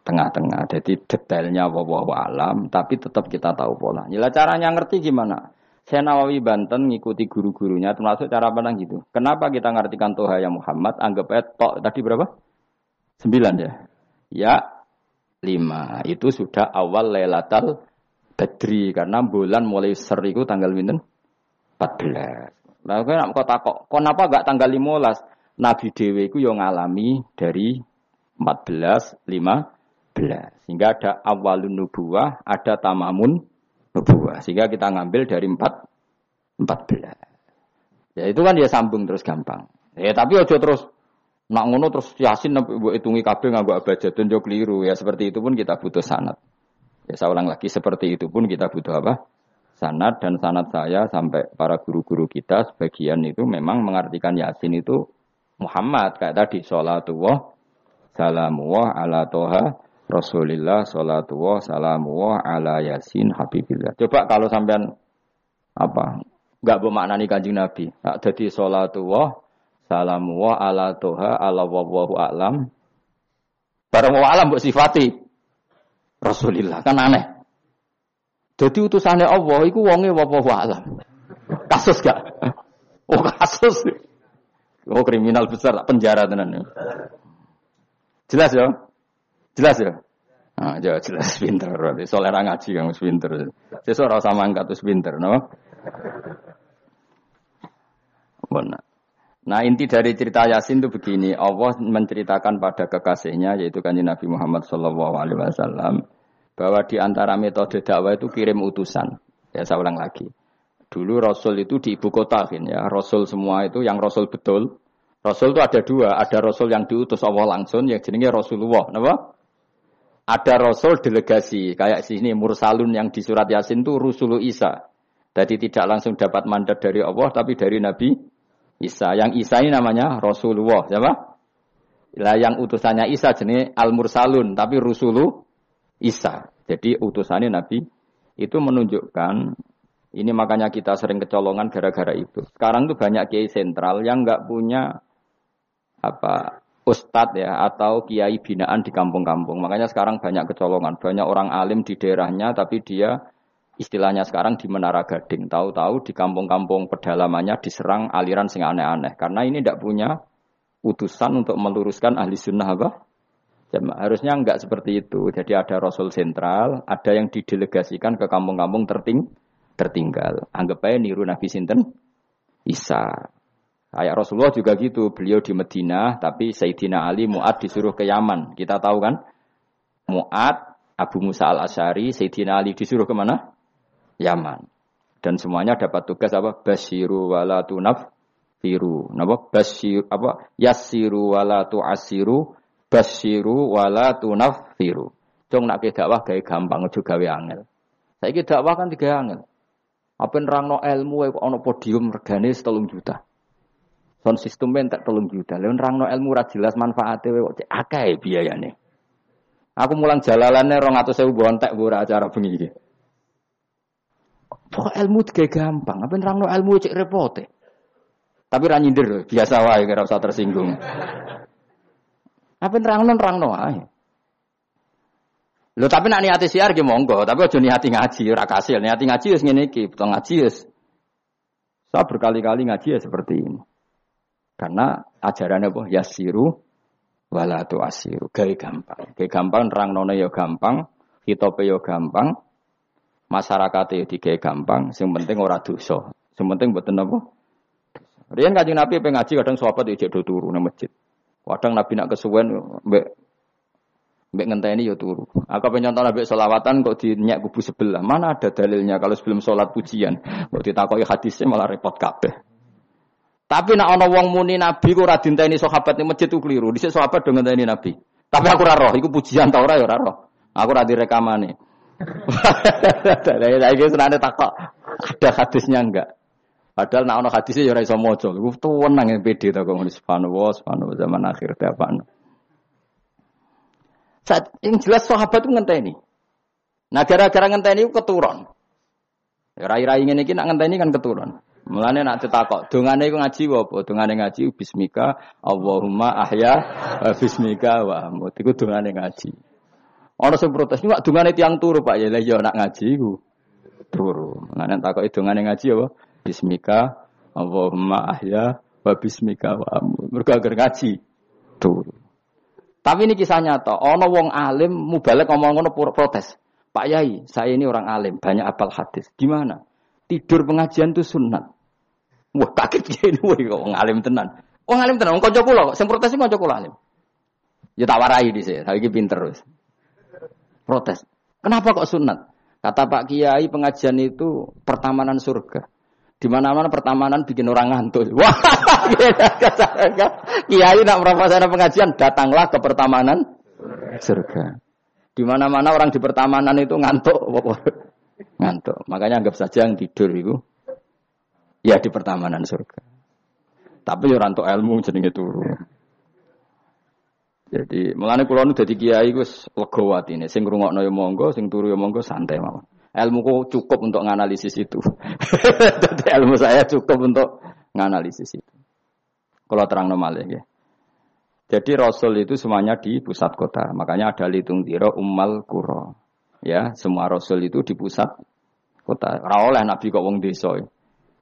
Tengah-tengah. Jadi detailnya wallahu alam, tapi tetap kita tahu pola. Nila caranya ngerti gimana? Saya Nawawi Banten ngikuti guru-gurunya termasuk cara pandang gitu. Kenapa kita ngartikan Toha ya Muhammad? Anggap aja tok tadi berapa? sembilan ya. Ya lima itu sudah awal Lailatul Badri karena bulan mulai seriku tanggal minten empat belas. Lah kok nek takok, kenapa enggak tanggal lima belas? Nabi dhewe iku yo ngalami dari empat belas lima belas. Sehingga ada awalun nubuwah, ada tamamun nubuwah. Sehingga kita ngambil dari empat belas. Ya itu kan dia sambung terus gampang. Ya tapi aja terus nak ngono terus Yasin mbok hitungi kabeh nganggo abjadun yo keliru ya seperti itu pun kita butuh sanad. Ya saya ulang lagi seperti itu pun kita butuh apa? Sanad dan sanad saya sampai para guru-guru kita sebagian itu memang mengartikan Yasin itu Muhammad kayak tadi salatullah salamullah ala toha Rasulillah salatullah salamullah ala Yasin habibillah. Coba kalau sampean apa? Enggak bermaknani Kanjeng Nabi. Tak dadi salatullah salamu wa ala toha ala wawahu alam. Barang wa alam mbok sifati Rasulillah kan aneh. Jadi utusane Allah iku wonge wawahu alam. Kasus gak? Oh kasus. Oh kriminal besar tak penjara tenan. Jelas ya? Jelas ya? Ah ya jelas pinter berarti soleh ra ngaji kang wis pinter. Sesuk ora usah mangkat wis pinter napa? Benar. Nah inti dari cerita Yasin itu begini, Allah menceritakan pada kekasihnya yaitu Kanjeng Nabi Muhammad shallallahu alaihi wasallam bahwa di antara metode dakwah itu kirim utusan. Ya saya ulang lagi, dulu Rasul itu di ibu kota kan ya, Rasul semua itu yang Rasul betul. Rasul itu ada dua, ada Rasul yang diutus Allah langsung yang jenenge Rasulullah, kenapa? Ada Rasul delegasi kayak sini Mursalun yang di surat Yasin itu Rusulu Isa. Jadi tidak langsung dapat mandat dari Allah tapi dari Nabi Isa, yang Isa ini namanya Rasulullah, siapa? Lah yang utusannya Isa jenis Al-Mursalun, tapi Rusulu Isa. Jadi utusannya Nabi itu menunjukkan, ini makanya kita sering kecolongan gara-gara itu. Sekarang tuh banyak kiai sentral yang nggak punya apa ustad ya atau kiai binaan di kampung-kampung. Makanya sekarang banyak kecolongan, banyak orang alim di daerahnya, tapi dia istilahnya sekarang di Menara Gading, tahu-tahu di kampung-kampung pedalamannya diserang aliran sing aneh-aneh. Karena ini tidak punya utusan untuk meluruskan ahli sunnah apa? Harusnya enggak seperti itu. Jadi ada Rasul sentral, ada yang didelegasikan ke kampung-kampung terting- tertinggal. Anggap aja niru Nabi sinten Isa. Kayak Rasulullah juga gitu. Beliau di Medina, tapi Sayyidina Ali Mu'adz disuruh ke Yaman. Kita tahu kan? Mu'adz, Abu Musa al-Asy'ari, Sayyidina Ali disuruh ke mana? Yaman. Dan semuanya dapat tugas apa? Basyiru wala tunaffiru. Napa? Basyir apa? Yassiru wala tu'assiru, basyiru wala tunaffiru. Cung nak ke dakwah gawe gampang aja gawe angel. Saiki dakwah kan digawe angel. Apa nerangno ilmu kok ana podium regane tiga juta. Sound system entek tiga juta. Lah nerangno ilmu ra jelas manfaate kok akeh biayane. Aku mulang jalalane dua ratus ribu bontek ora acara bengi iki. Pokok ilmu iki gampang, apa nerangno ilmu cek repote. Tapi ra nyindir, biasa wae ora usah tersinggung. Apa nerangno nerangno wae. Lho tapi nak niati siar ki monggo, tapi aja niati ngaji ora kasil. Niati ngaji wis ngene iki, butuh ngaji wis. Saya berkali-kali ngaji ya seperti ini. Karena ajarannya apa? Yasiru wala tu'asiru. Gawe gampang. Gawe gampang nerangno ya gampang, hitope ya gampang, masyarakat ya digawe gampang, sing penting ora dosa. Sing penting mboten apa? Riyen Kanjeng Nabi pe ngaji kadang sahabat yo jek do turu nang masjid. Kadang Nabi nak kesuwen mbek Mbak ngenteni ya turu. Aku pengen contoh Nabi solawatan kok dinyak kubu sebelah. Mana ada dalilnya kalau sebelum sholat pujian. Kok ditakoi hadisnya malah repot kabeh. Tapi nak ana wong muni Nabi kok ora dinteni sahabat ning masjid ku keliru. Dhisik sahabat do ngenteni Nabi. Tapi aku ora roh, iku pujian ta ora ya ora roh. Aku ora direkamane. Lah iki senane takok ada hadisnya enggak. Padahal nak ana hadisnya ya ora iso maca. Iku tuwenang P D ta kok ngono subhanallah, subhanallah zaman akhir ta apaan. Saat yang jelas sahabat itu ngenteni. Nah gara-gara ngenteni itu keturun. Rai-rai ngene iki nak ngenteni kan keturun. Mulane nak ditakok, dongane iku ngaji apa? Dongane ngaji bismika Allahumma ahya bismika wa amut. Iku dongane ngaji. Ana sing protes, "Wak dongane tiyang turu, Pak." Ya ya nak ngaji iku turu. Mulane takoki dongane ngaji apa? Bismika Allahumma ahya wa bismika wa amut. Mergo agar ngaji turu. Tapi ini kisah nyata. Ono wong alim mubalek ngomong ngono protes. Pak Yai, saya ini orang alim, banyak apal hadis. Gimana? Tidur pengajian itu sunat. Wah kaget gini, wah wong alim tenan. Wong alim tenan, wong kanca kula kok sing protes iki kanca kula alim. Ya tak warai dhisik, saiki pinter wis. Protes. Kenapa kok sunat? Kata Pak Kiai pengajian itu pertamanan surga. Di mana-mana pertamanan bikin orang ngantuk. Wah, kiai nak merasakan pengajian, datanglah ke pertamanan surga. Di mana-mana orang di pertamanan itu ngantuk, ngantuk. Makanya anggap saja yang tidur itu, ya di pertamanan surga. Tapi orang tuh ilmu jenenge turu. Jadi melane kula nu dadi kiai wis lega watine. Sing ngrungokno ya monggo, sing turu ya monggo, santai mawon. Ilmuku cukup untuk menganalisis itu. Ilmu saya cukup untuk menganalisis itu. Kalau terangno malih nggih. Jadi Rasul itu semuanya di pusat kota. Makanya ada litung tiro ummal qura. Ya, semua Rasul itu di pusat kota. Ora oleh Nabi kok wong desa.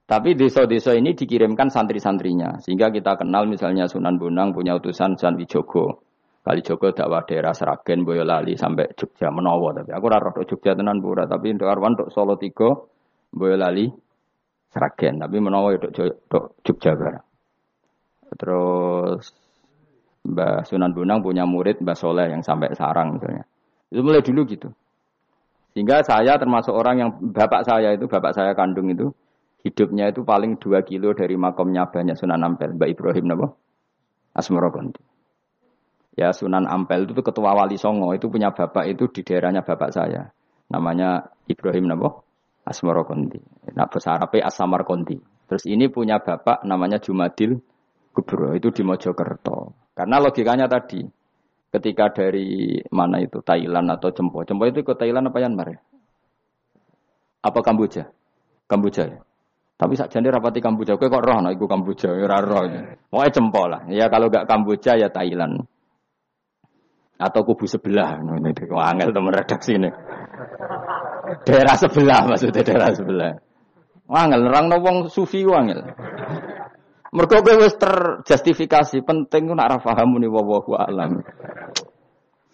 Tapi desa-desa ini dikirimkan santri-santrinya. Sehingga kita kenal misalnya Sunan Bonang punya utusan Sunan Wijogo. Kalijogo dakwah daerah Sragen, Boyolali sampai Jogja menawa tapi aku ora roh Jogja tenan pura tapi entuk arwan tok Solo tiga Boyolali Sragen tapi menawa tok Jogja barang. Terus Mbah Sunan Bonang punya murid Mbah Soleh yang sampai Sarang misalnya. Itu mulai dulu gitu. Sehingga saya termasuk orang yang bapak saya itu bapak saya kandung itu hidupnya itu paling dua kilo dari makamnya banyak Sunan Ampel, Mbah Ibrahim napa? Asmarakonti. Ya Sunan Ampel itu ketua Wali Songo itu punya bapak itu di daerahnya bapak saya namanya Ibrahim napa Asmarakonti nak bahasa Arabe Asmarkonti terus ini punya bapak namanya Jumadil Kubro itu di Mojokerto karena logikanya tadi ketika dari mana itu Thailand atau Jempo Jempo itu ke Thailand apa Myanmar ya? Apa Kamboja Kamboja ya? Tapi sakjane rapati Kamboja kowe kok roh nek iku Kamboja ora roh pokoke Jempo lah ya kalau enggak Kamboja ya Thailand atau kubu sebelah, ini angel teman redaksi ini. Daerah sebelah maksudnya daerah sebelah. Angel nerang wong sufi angel. Mergo kowe wis terjustifikasi penting nek ora paham muni wallahu alam.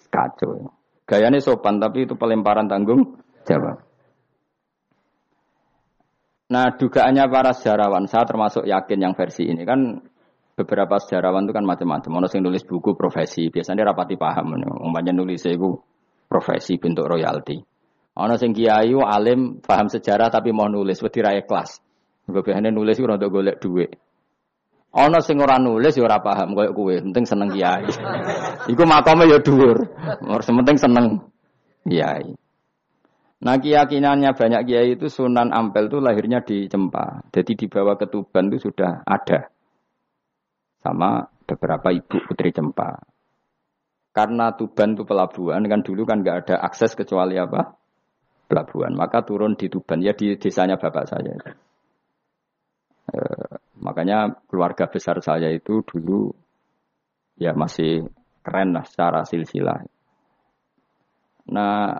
Kacau. Gayane sopan tapi itu pelemparan tanggung jawab. Nah, dugaannya para sejarawan saya termasuk yakin yang versi ini kan beberapa sejarawan itu kan macam-macam. Ono sing nulis buku profesi, biasanya rapati paham. Umpamanya nulis iku profesi bentuk royalti. Ono sing kiai alim paham sejarah tapi mau nulis wedi ra ikhlas. Biasane nulis iku rada golek dhuwit. Ono sing ora nulis ya ora paham koyo kowe, penting seneng kiai. Iku makome ya dhuwur. Penting seneng kiai. Nah keyakinannya banyak kiai itu Sunan Ampel itu lahirnya di Cempa. Jadi dibawa ke Tuban itu sudah ada. Sama beberapa ibu putri Cempa. Karena Tuban itu pelabuhan, kan dulu kan nggak ada akses kecuali apa? Pelabuhan. Maka turun di Tuban, ya di desanya bapak saya. E, makanya keluarga besar saya itu dulu ya masih keren lah secara silsilah. Nah,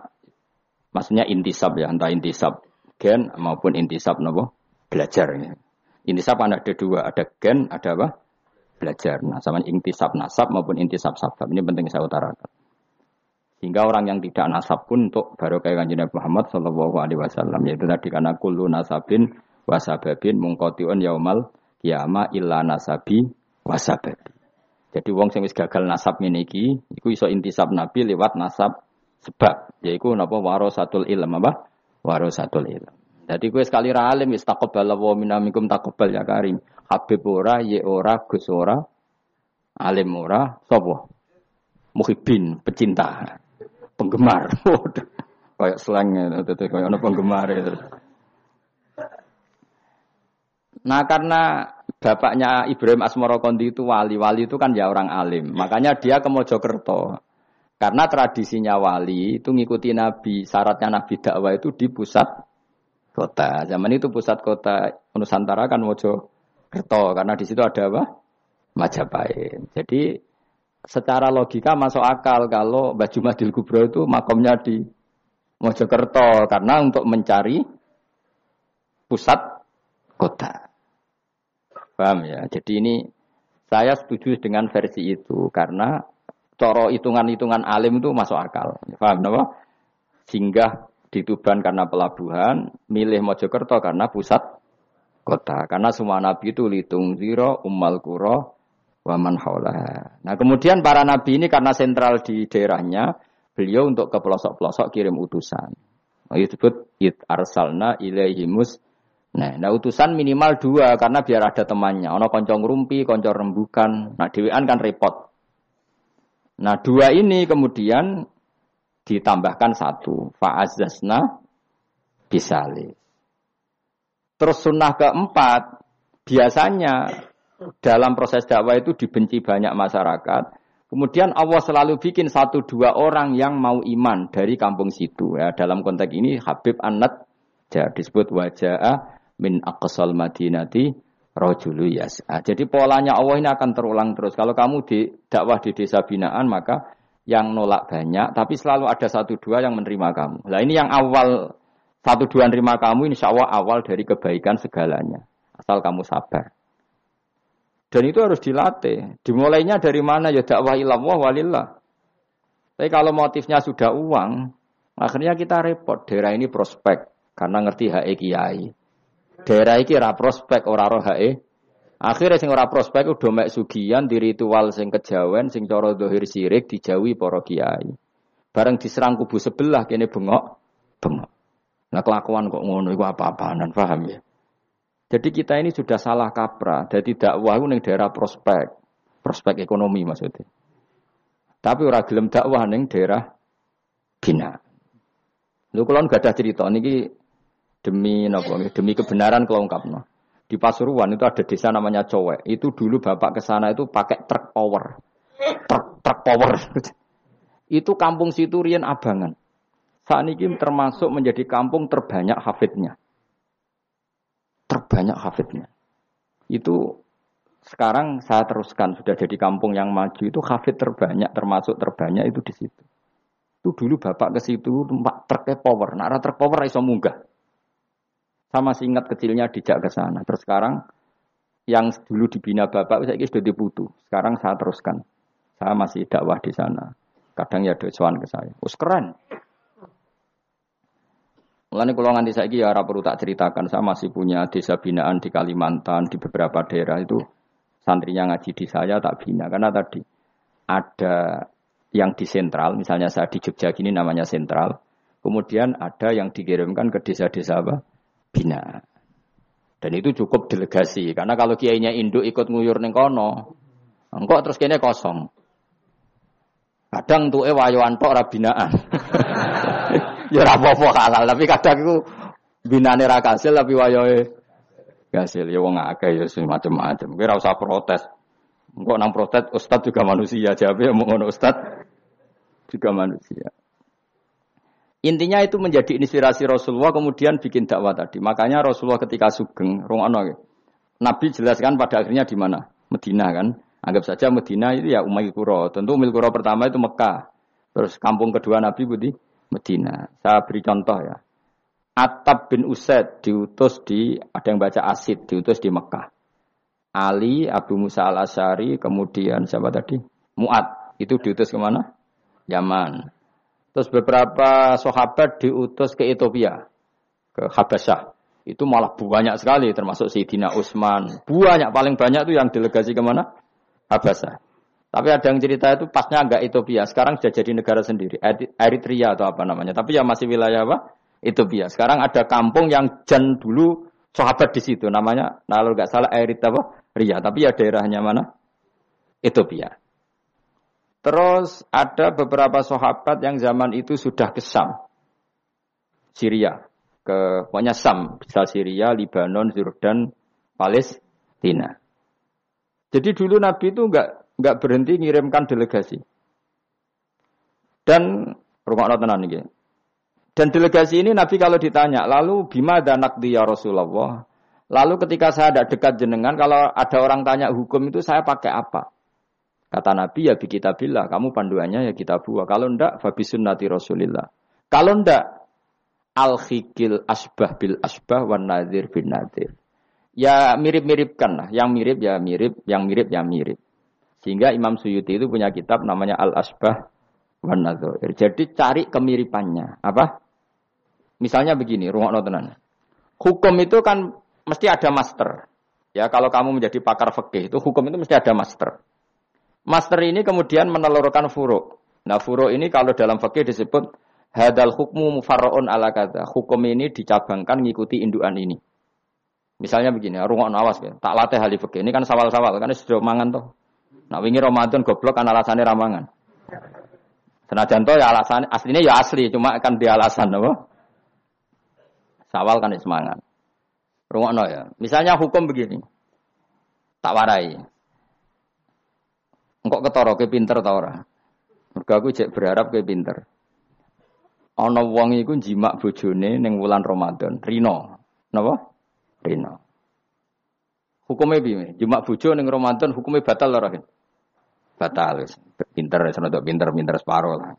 maksudnya intisab ya, antara intisab gen maupun intisab nopo belajar ya. Intisab ada dua, ada gen, ada apa? Belajar. Nah, sama intisab nasab maupun intisab sabab. Ini penting saya utarakan. Sehingga orang yang tidak nasab pun untuk barokah Kanjeng Nabi Muhammad sallallahu alaihi wasallam, yaitu tadi karena kullu nasabin wasababin mungqati'un yaumal qiyamah illa nasabi wasababi. Jadi wong sing wis gagal nasab ngene iki iku iso intisab Nabi lewat nasab sebab, yaiku napa warasatul ilm, apa warasatul ilm. Dadi kowe sekali ra alim istaqballahu minna minkum taqabbal ya karim. Habib ora, ye ora, Gus ora, alim ora, sapa? Muhibbin, pecinta. Penggemar, kayak selangnya, kayak ada penggemar itu. Nah karena bapaknya Ibrahim Asmorokondi itu wali-wali itu kan ya orang alim, makanya dia ke Mojokerto. Karena tradisinya wali itu ngikuti Nabi, syaratnya Nabi dakwah itu di pusat kota. Zaman itu pusat kota Nusantara kan Mojokerto, karena di situ ada apa? Majapahit. Jadi secara logika masuk akal kalau Mbah Jumadil Kubro itu makamnya di Mojokerto karena untuk mencari pusat kota. Paham ya? Jadi ini saya setuju dengan versi itu karena cara hitungan-hitungan alim itu masuk akal. Paham napa? Singgah di Tuban karena pelabuhan, milih Mojokerto karena pusat kota. Karena semua nabi itu litung zira ummal qura waman haulaha. Nah kemudian para nabi ini karena sentral di daerahnya, beliau untuk ke pelosok-pelosok kirim utusan. Nah, disebut it arsalna ilaihimus. Nah, nah utusan minimal dua karena biar ada temannya. Ono kanca ngrumpi, kanca rembukan. Nah dhewean kan repot. Nah dua ini kemudian ditambahkan satu. Fa'azzasna bisali. Terus sunnah keempat biasanya dalam proses dakwah itu dibenci banyak masyarakat. Kemudian Allah selalu bikin satu dua orang yang mau iman dari kampung situ. Ya, dalam konteks ini Habib An-Najjar disebut waja'a min aqsal madinati rajulu yas'a. Jadi polanya Allah ini akan terulang terus. Kalau kamu di dakwah di desa binaan maka yang nolak banyak, tapi selalu ada satu dua yang menerima kamu. Nah ini yang awal satu dua menerima kamu insya Allah awal dari kebaikan segalanya. Asal kamu sabar. Dan itu harus dilatih. Dimulainya dari mana? Ya dakwah ilallah walillah. Tapi kalau motifnya sudah uang, akhirnya kita repot. Daerah ini prospek. Karena ngerti hae kiai. Daerah ini ra prospek, ora roh hae. Akhirnya sing ora prospek udah mek sugian, di ritual sing kejawen, sing coro dohir sirik, dijauhi para kiai. Bareng diserang kubu sebelah, kene bengok, bengok. Nah kelakuan kok ngono, itu apa-apaan, paham ya? Jadi kita ini sudah salah kaprah. Jadi dakwah itu di daerah prospek. Prospek ekonomi maksudnya. Tapi orang gelem dakwah di daerah bina. Lalu kalau tidak ada cerita. Ini demi nopo, demi kebenaran kelengkap. No. Di Pasuruan itu ada desa namanya Cowek. Itu dulu bapak kesana itu pakai truk power. Truk, truk power. Itu kampung situ riyen abangan. Saat ini termasuk menjadi kampung terbanyak hafidnya. Terbanyak hafidnya. Itu sekarang saya teruskan sudah jadi kampung yang maju itu hafid terbanyak termasuk terbanyak itu di situ. Itu dulu bapak ke situ numpak truk power. Nah, truk power iso munggah. Sama seingat kecilnya dijak ke sana. Terus sekarang yang dulu dibina bapak saiki sudah diputu. Sekarang saya teruskan. Saya masih dakwah di sana. Kadang ya dosoan ke saya. Wes keren. Mulane kula nganti saiki ya ora perlu tak ceritakan, saya masih punya desa binaan di Kalimantan, di beberapa daerah itu santrinya ngaji di saya tak bina karena tadi ada yang di sentral, misalnya saya di Jogja gini namanya sentral. Kemudian ada yang dikirimkan ke desa-desa apa? Binaan. Dan itu cukup delegasi karena kalau kiainya induk ikut nguyur ning kono, engko terus kene kosong. Kadang tuke wayoan tok ora binaan. Ya ora apa-apa halal, tapi kadang iku binane ra kasil tapi wayahe kasil ya wong akeh ya macam-macam. Kowe ora usah protes. Engko nang protes ustaz juga manusia, jawabe mung ngono ustaz juga manusia. Intinya itu menjadi inspirasi Rasulullah kemudian bikin dakwah tadi. Makanya Rasulullah ketika sugeng rungono Nabi jelaskan pada akhirnya di mana? Medina kan. Anggap saja Medina itu ya Umayyah Qura. Tentu Umayyah Qura pertama itu Mekah. Terus kampung kedua Nabi Budi Medina. Saya beri contoh ya. Atab bin Usaid diutus di, ada yang baca Asid, diutus di Mekah. Ali, Abu Musa al-Asy'ari, kemudian siapa tadi? Mu'adz, itu diutus kemana? Yaman. Terus beberapa sahabat diutus ke Ethiopia, ke Habasyah. Itu malah banyak sekali, termasuk Sayyidina Utsman. Banyak, paling banyak itu yang delegasi kemana? Habasyah. Tapi ada yang cerita itu pasnya enggak Ethiopia. Sekarang sudah jadi negara sendiri, Eritrea atau apa namanya. Tapi ya masih wilayah apa? Ethiopia. Sekarang ada kampung yang jan dulu sahabat di situ, namanya nah, kalau enggak salah Eritrea, tapi ya daerahnya mana? Ethiopia. Terus ada beberapa sahabat yang zaman itu sudah ke Syam, Syria, ke pokoknya Syam, bisa Syria, Lebanon, Jordan, Palestina. Jadi dulu Nabi itu enggak enggak berhenti ngirimkan delegasi. Dan rungokno tenan iki. Dan delegasi ini Nabi kalau ditanya, lalu bimadza naqdi ya Rasulullah? Lalu ketika saya ada dekat jenengan, kalau ada orang tanya hukum itu saya pakai apa? Kata Nabi, ya bi kitabillah, kamu panduannya ya kitabullah. Kalau ndak, fa bi sunnati Rasulillah. Kalau ndak, al-khikil asbah bil asbah wan nadhir bin nadhir. Ya mirip-miripkan lah, yang mirip ya mirip, yang mirip ya mirip. Sehingga Imam Suyuti itu punya kitab namanya Al-Asbah wan nadhir. Jadi cari kemiripannya, apa? Misalnya begini, rungokno tenan. Hukum itu kan mesti ada master. Ya kalau kamu menjadi pakar fikih itu hukum itu mesti ada master. Master ini kemudian menelurkan furu'. Nah, furu' ini kalau dalam fikih disebut hadal hukmu mufarra'un ala kadza. Hukum ini dicabangkan ngikuti indukan ini. Misalnya begini, rungokno awas ya. Tak latih ahli fikih. Ini kan sawal-sawal, kan sudah mangan toh. Nah, wingi Ramadan goblok kan alasannya ramangan. Senajan toh ya alasan aslinya ya asli, cuma kan di alasan apa? Sawal kan semangat. Rungokno ya. Misalnya hukum begini. Tak warai. Engkok ketara kowe pinter ta ora? Mergo aku jek berharap kowe pinter. Ana wong iku njimak bojone ning wulan Ramadan, rina. Napa? Rina. Hukume piye? Njimak bojo ning Ramadan hukume batal ora? Batal wis. Pinter wis ana pinter-pinter separo lah.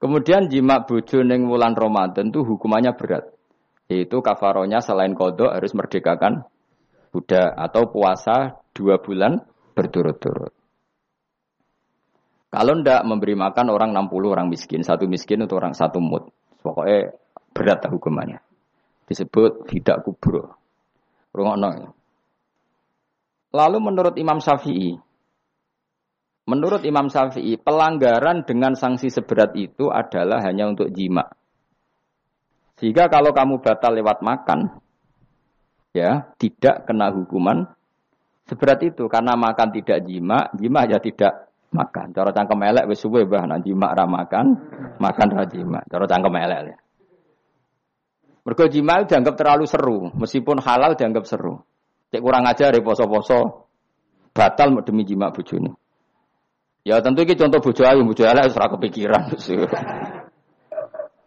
Kemudian jimak bojo ning wulan Ramadan itu hukumannya berat. Yaitu kafarohnya selain qadha harus merdekakan budak atau puasa dua bulan berturut-turut. Kalau ndak memberi makan orang enam puluh orang miskin, satu miskin untuk orang satu mut. Pokoknya berat hukumannya. Disebut hidak kubro. Rungokno. Lalu menurut Imam Syafi'i, menurut Imam Syafi'i, pelanggaran dengan sanksi seberat itu adalah hanya untuk jima. Sehingga kalau kamu batal lewat makan, ya tidak kena hukuman seberat itu. Karena makan tidak jima, jima ya tidak makan. Cara cangkem elek wis suwe bah, nah jima ra makan, makan ra jima. Cara cangkem elek. Ya. Mergo jima dianggap terlalu seru, meskipun halal dianggap seru. Cek kurang ajar poso-poso batal demi jima bojone. Ya tentu iki contoh bojo ayu, bojo elek wis ora kepikiran.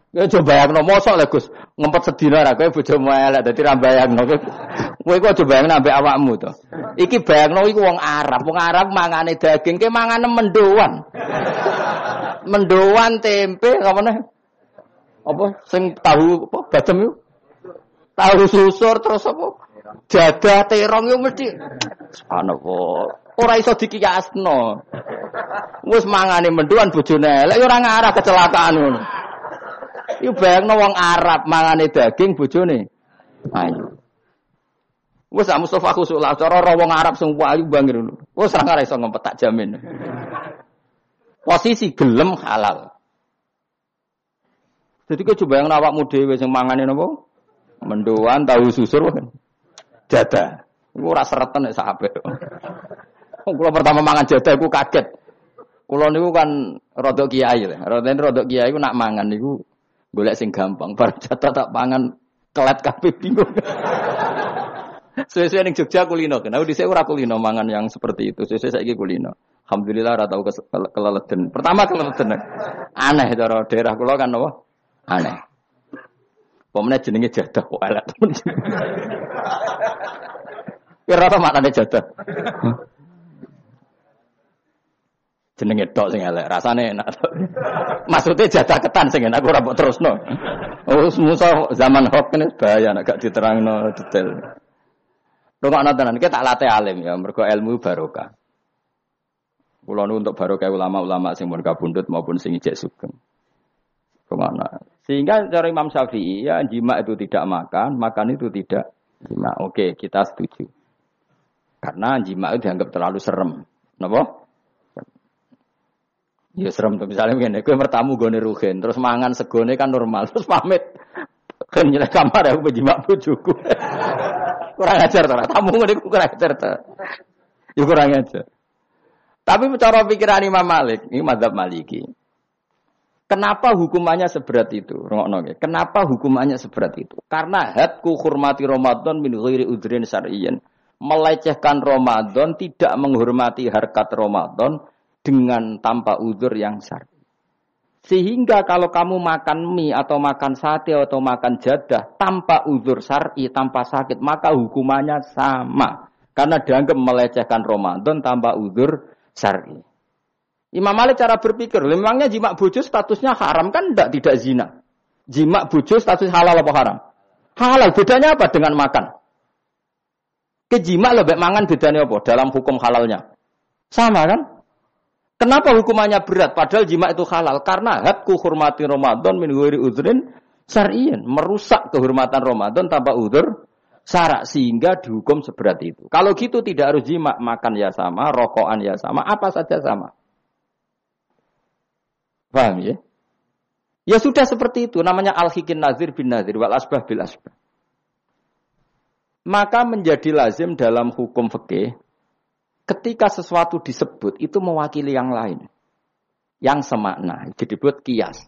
Ya coba bayangno mosok lho Gus, ngempet sedina ra kowe bojomu elek dadi ra bayangno kowe. Kowe kok coba bayangno ambek awakmu to. Iki bayangno iku wong Arab, wong Arab mangane daging, kowe mangane mendoan. Mendoan tempe apa meneh? Apa sing tahu apa badem iku? Tahu susur terus apa? Jadah terong iku mesti subhanallah. Ora iso dikiyasno. Wis mangane mendoan bojone elek ya ora ngarah kecelakaan ngono. Iku bayangno wong Arab mangane daging bojone ayu. Wes sak Mustofa khusuk lah cara wong Arab sing ayu bangir. Wes ora ngarep iso ngempet tak jamin. Posisi gelem halal. Jadi kok coba bayangno awakmu dhewe sing mangane napa? Mendoan, tahu susur kan. Jadah. Iku ora sereten nek sak apik. Kula pertama mangan jadah iku kaget. Kula niku kan rada kiai lho. Rada rada kiai iku nak mangan niku golek sing gampang, bar jatah tak pangan kelet kabeh bingung. Suwe-suwe ning Jogja kulino, kenapa dhisik ora kulino mangan yang seperti itu. Suwe-suwe saiki kulino. Alhamdulillah ora tau keleleden. Pertama keleleden. Aneh cara daerah kula kan apa? Aneh. Pomene jenenge jadah kok elek temen. Kira-kira maknane jadah. jenenge tok sing elek, rasane enak. Maksudnya jatah ketan sing enak aku ora mbok terusno. Wis musuh zaman hoax ini bahaya nek gak diterangno detail. Lho makna tenan iki tak latih alim ya, mergo ilmu barokah. Kula nu untuk barokah ulama-ulama sing mun kabundut maupun sing ijek sugeng. Kemana? Sehingga cara Imam Syafi'i ya jima itu tidak makan, makan itu tidak jima. Oke, kita setuju. Karena jima itu dianggap terlalu serem. Kenapa? Ya serem tuh. Misalnya begini, gue bertamu gue neruhin, terus mangan segone kan normal, terus pamit. Kan nyelak kamar ya, gue jima bujuku. Kurang ajar tuh, tamu gue kurang ajar tuh. Ya kurang ajar. Tapi cara pikiran Imam Malik, ini mazhab Maliki. Kenapa hukumannya seberat itu? Kenapa hukumannya seberat itu? Karena hadku hormati Ramadan min ghairi udhrin syar'iyyin. Melecehkan Ramadan, tidak menghormati harkat Ramadan dengan tanpa udzur yang syar'i. Sehingga kalau kamu makan mie atau makan sate atau makan jadah tanpa udzur syar'i, tanpa sakit, maka hukumannya sama. Karena dianggap melecehkan Ramadan tanpa udzur syar'i. Imam Malik cara berpikir, memangnya jima bojo statusnya haram kan enggak, tidak zina. Jima bojo status halal apa haram? Halal, bedanya apa dengan makan? Kejima lebek mangan bedanya apa dalam hukum halalnya? Sama kan? Kenapa hukumannya berat padahal jima itu halal? Karena hadku hormati Ramadan min ghairi udhrin syar'iyyin, merusak kehormatan Ramadan tanpa udzur syara, sehingga dihukum seberat itu. Kalau gitu tidak harus jima, makan ya sama, rokokan ya sama, apa saja sama. Paham ya? Ya sudah seperti itu. Namanya al-hikin nazir bin nazir wal asbah bil asbah. Maka menjadi lazim dalam hukum fikih, ketika sesuatu disebut itu mewakili yang lain, yang semakna. Jadi buat kias.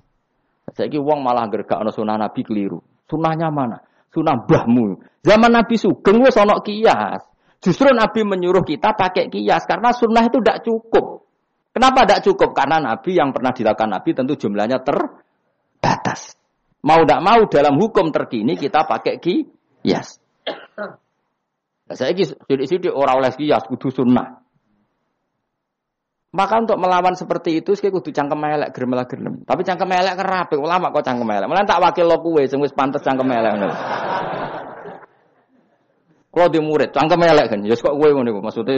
Saiki wong malah gergakno sunah Nabi keliru. Sunahnya mana? Sunah mbahmu. Zaman Nabi sugeng wis ana kias. Justru Nabi menyuruh kita pakai kias karena sunah itu tidak cukup. Kenapa tidak cukup? Karena Nabi yang pernah dilakukan Nabi tentu jumlahnya terbatas. Mau tidak mau dalam hukum terkini kita pakai kiyas. Nah, saya ini sidik-sidik orang oleh kiyas, kudu sunnah. Maka untuk melawan seperti itu, saya kudu cangkem elek, gerem-gerem. Tapi cangkem elek kerapik, ulama kok cangkem elek. Malah tak wakil lo kue, sing wis pantes cangkem elek. Kalau di murid, cangkem elek kan, ya kok kue ngono, maksudnya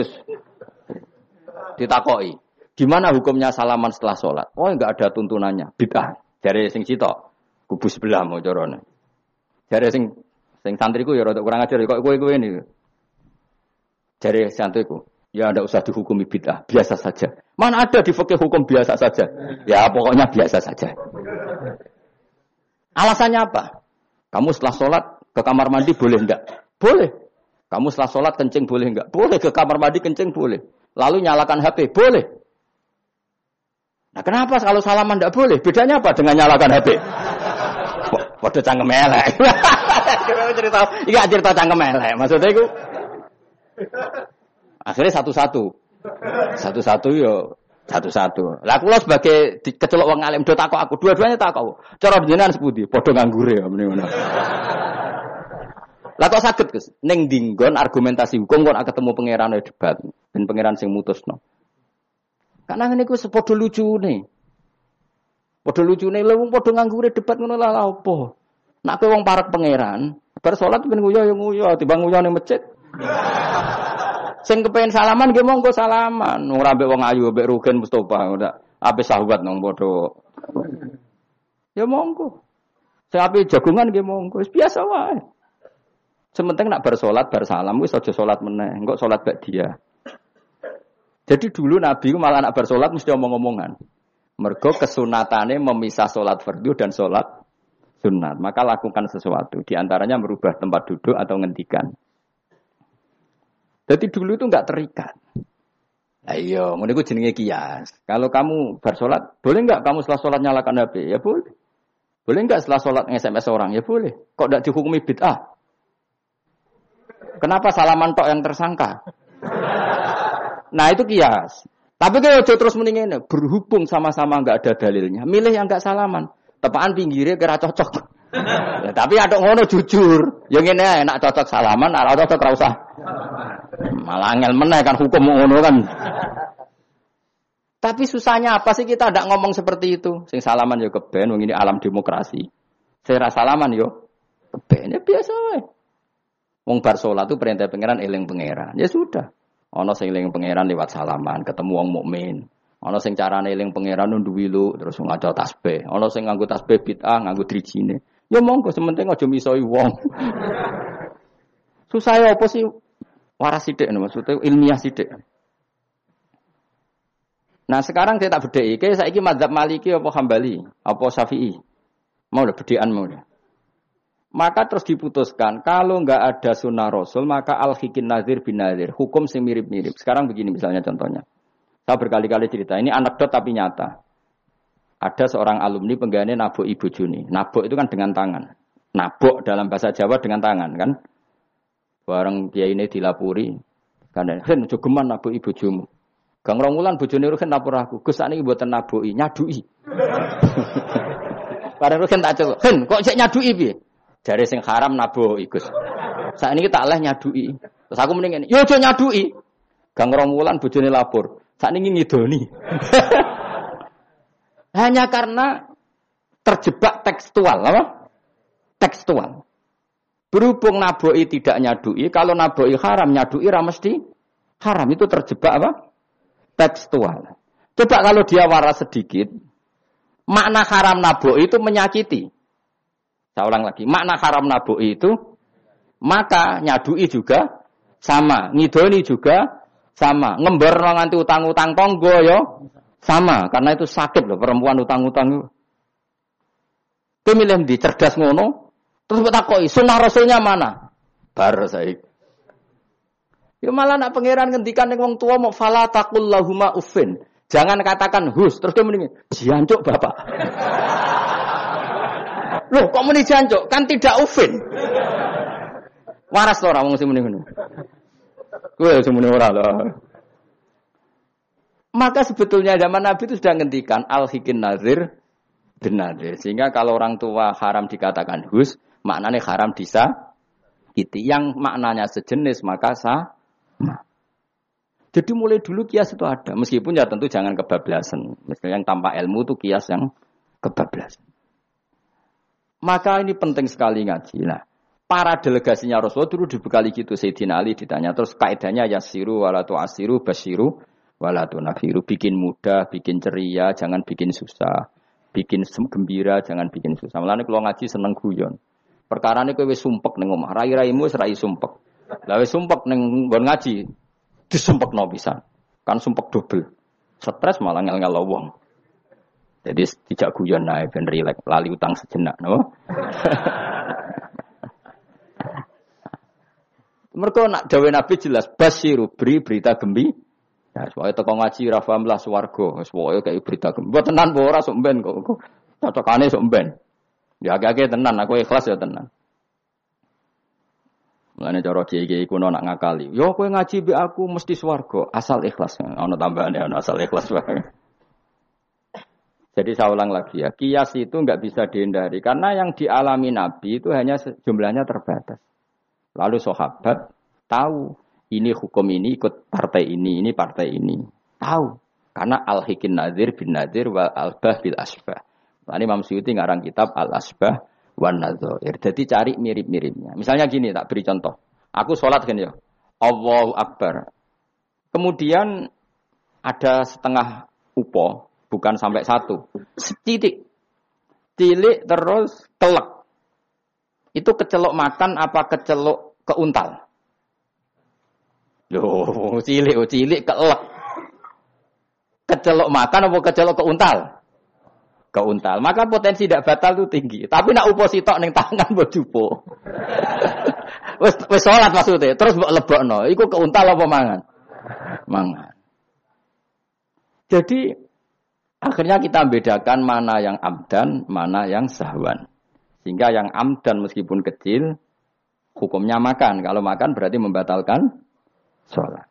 ditakoi. Gimana hukumnya salaman setelah sholat? Oh, enggak ada tuntunannya. Bid'ah. Jare sing sitok, kubu sebelah mau corone. Jare sing sing santriku ya rada kurang ajar kok kowe-kowe niku. Jare santriku, ya ndak usah dihukumi bid'ah, biasa saja. Mana ada di fikih hukum biasa saja? Ya pokoknya biasa saja. Alasannya apa? Kamu setelah sholat ke kamar mandi boleh enggak? Boleh. Kamu setelah sholat kencing boleh enggak? Boleh. Ke kamar mandi kencing boleh. Lalu nyalakan H P boleh. Nah kenapa kalau salaman tidak boleh? Bedanya apa dengan nyalakan H P? Waduh cangkem elek. cerita, ini cerita cangkem elek. Maksudnya itu akhirnya satu-satu. Satu-satu ya. Satu-satu. Lah aku sebagai kecelok wong alim do takok aku, dua-duanya takok. Cara panjenengan sepundi? Padha nganggure ya muni ngono. Lah kok saged, Gus? Ning dinggon argumentasi hukum kok ketemu pangeran debat, ben pangeran sing mutusno. Karena ini aku sepodo lucu nih, podo lucu nih, lewung podo nganggure debat menolak laopo. Nak aku wong parak pangeran, bersolat pun guyo yang guyo, tiba guyo nih masjid. Seng kepengen salaman, gue monggo salaman. Nurabe wong ayu, abe rugen Mustafa, udah abe sahabat nong podo. Ya monggo, saya abe jagungan gue monggo, biasa wae. Sementing nak bersolat bersalam, gue saja solat meneng, enggak solat bak dia. Jadi dulu Nabi malah anak bersolat mesti omong-omongan. Mergo kesunatannya memisah solat fardhu dan solat sunat. Maka lakukan sesuatu. Di antaranya merubah tempat duduk atau ngendikan. Jadi dulu itu enggak terikat. Ayo, mending aku jenenge kias. Kalau kamu bersolat, boleh enggak kamu setelah solat nyalakan H P? Ya boleh. Boleh enggak setelah solat nge-S M S orang? Ya boleh. Kok enggak dihukumi bid'ah? Kenapa salaman tok yang tersangka? Nah itu kias. Tapi kalau terus mendingan berhubung sama-sama enggak ada dalilnya, milih yang enggak salaman. Tepaan pinggirnya kira cocok. Ya, tapi ada ngono jujur. Yang ini enak cocok salaman, ada cocok rausah. Malah angel meneh kan hukum ngono kan. Tapi susahnya apa sih kita tidak ngomong seperti itu? Sing salaman yo keben, wong ini alam demokrasi. Saya salaman yo keben, ya biasa wae. Wong bar salat itu perintah pangeran eling pangeran. Ya sudah. Ana sing eling pangeran lewat salaman, ketemu wong mukmin. Ana sing carane eling pangeran nduwi lho, terus ngaca tasbih. Ana sing nganggo tasbih bid'ah, nganggo drijine. Ya monggo, sementing aja misoi wong. Susah apa sih waras sithik maksudnya ilmiah sithik. Nah sekarang saya tak bedai, kayak saya ini mazhab Maliki apa Hambali, apa Syafi'i, mau udah bedaan mau udah. Maka terus diputuskan kalau nggak ada sunnah Rasul maka al hikin nazir bin nazir, hukum sing mirip-mirip. Sekarang begini misalnya contohnya, saya berkali-kali cerita ini anekdot tapi nyata. Ada seorang alumni penggaweane nabok ibu Juni, nabok itu kan dengan tangan, nabok dalam bahasa Jawa dengan tangan kan. Bareng kiai ini dilapuri, kan, hen jogeman nabok ibu Jumu. Gang Romulan bojone Ruhin lapor aku, Gus sakniki mboten naboki, nyadui. Bareng Ruhin tak celuk, "Hin, kok sik nyadui piye?" Jare sing haram naboki, Gus. Sakniki tak leh nyadui. Terus aku muni ngene, "Yo aja nyadui." Gang Romulan bojone lapor, "Sakniki ngidoni." Hanya karena terjebak tekstual, apa? Tekstual. Berhubung naboki tidak nyadui, kalau naboki haram nyadui ra mesti haram, itu terjebak apa? Tekstual. Coba kalau dia waras sedikit, makna haram naboi itu menyakiti. Saya ulang lagi, makna haram naboi itu, maka nyadui juga sama, ngidoni juga sama, ngember nganti utang-utang tonggo yo sama, karena itu sakit loh perempuan utang-utang. Kuwi milih ndi cerdas ngono, terus takoki sunah rasulnya mana? Bar saiki. Ya malah nak pangeran ngendikan ning wong tua mok fala taqul lahuma uffin. Jangan katakan hus, terus dia mendingin jancuk Bapak. Loh, kok muni jancuk? Kan tidak uffin. Waras to ora wong sing muni ngono. Kuwi sing muni ora lho. Maka sebetulnya zaman Nabi itu sudah ngendikan al-hikin nazir bin nazir. Sehingga kalau orang tua haram dikatakan hus, maknane haram disa kiti yang maknanya sejenis maka sah. Nah. Jadi mulai dulu kias itu ada, meskipun ya tentu jangan kebablasan. Misalnya yang tanpa ilmu itu kias yang kebablasan. Maka ini penting sekali ngaji. Nah, para delegasinya Rasulullah dulu dibekali gitu. Sayyidina Ali ditanya terus kaidahnya yasiru wala tu'asiru basyiru wala tunafiru. Bikin mudah, bikin ceria, jangan bikin susah. Bikin gembira, jangan bikin susah. Mulane kalau ngaji seneng guyon. Perkarane kowe wis sumpek ning omah, rai-raimu wis rai sumpek. Lah wis sumpek ning nggon ngaji disumpekno pisan. Kan sumpek dobel. Stres malah ngel-ngel wong. Jadi tidak guyon ae ben rileks, lali utang sejenak, no. Mergo nak dawuh Nabi jelas basiru beri berita gembira. Ya soe teko ngaji ra paham lah swarga, soe kaya berita gembira. Mboten tenan ora sok mben kok. Cocokane sok mben. Ya agak-agak tenan aku ikhlas ya tenan. Mulane cara kiai-kiai kuno nak ngakali. Yo kowe ngaji mbek aku mesti swarga, asal ikhlas. Ana tambahane ana asal ikhlas wae. Jadi saya ulang lagi ya, kias itu enggak bisa dihindari karena yang dialami Nabi itu hanya jumlahnya terbatas. Lalu sahabat tahu ini hukum ini ikut partai ini, ini partai ini. Tahu karena al-hikin nazir bin nazir wal albah bil asbah. Nah, ini Imam Syafi'i ngarang kitab Al-Asbah wan Nadzair. Jadi cari mirip-miripnya. Misalnya gini, tak beri contoh. Aku sholat kan ya. Allahu Akbar. Kemudian ada setengah upo, bukan sampai satu. Setitik. Cilik terus telek. Itu kecelok makan apa kecelok keuntal? Loh, cilik, cilik kelek. Kecelok makan apa kecelok keuntal? Keuntal, maka potensi tidak batal itu tinggi. Tapi nak upo sitok neng tangan buat jupo. Wes wes sholat maksudnya, terus buat lebok no. Iku keuntal apa mangan? Mangan. Jadi akhirnya kita bedakan mana yang amdan, mana yang sahwan. Sehingga yang amdan meskipun kecil, hukumnya makan. Kalau makan berarti membatalkan sholat.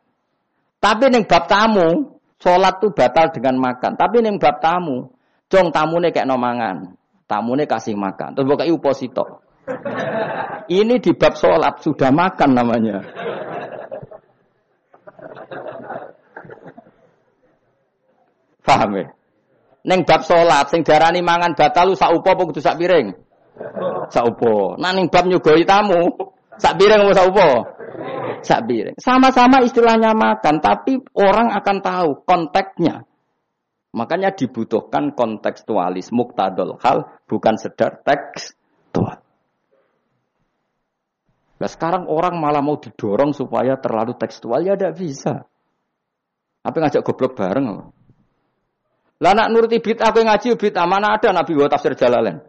Tapi neng bab tamu, sholat tuh batal dengan makan. Tapi neng bab tamu. Jong tamune kek no mangan, tamune kasih makan. Terus bukai uposito. Ini di bab sholat sudah makan namanya. Paham ya? Neng bab sholat, sing darani mangan batalu saupo apa kudu sak piring? Saupo. Nah ning bab nyugoi tamu, sak piring apa saupo? Sak piring. Sama-sama istilahnya makan, tapi orang akan tahu konteksnya. Makanya dibutuhkan kontekstualis, muktadol hal, bukan sedar tekstual. Nah sekarang orang malah mau didorong supaya terlalu tekstual, ya tidak bisa. Tapi ngajak goblok bareng loh. Lah nak nuruti bid'ah kowe ngaji bid'ah, mana ada Nabi wa tafsir Jalalain.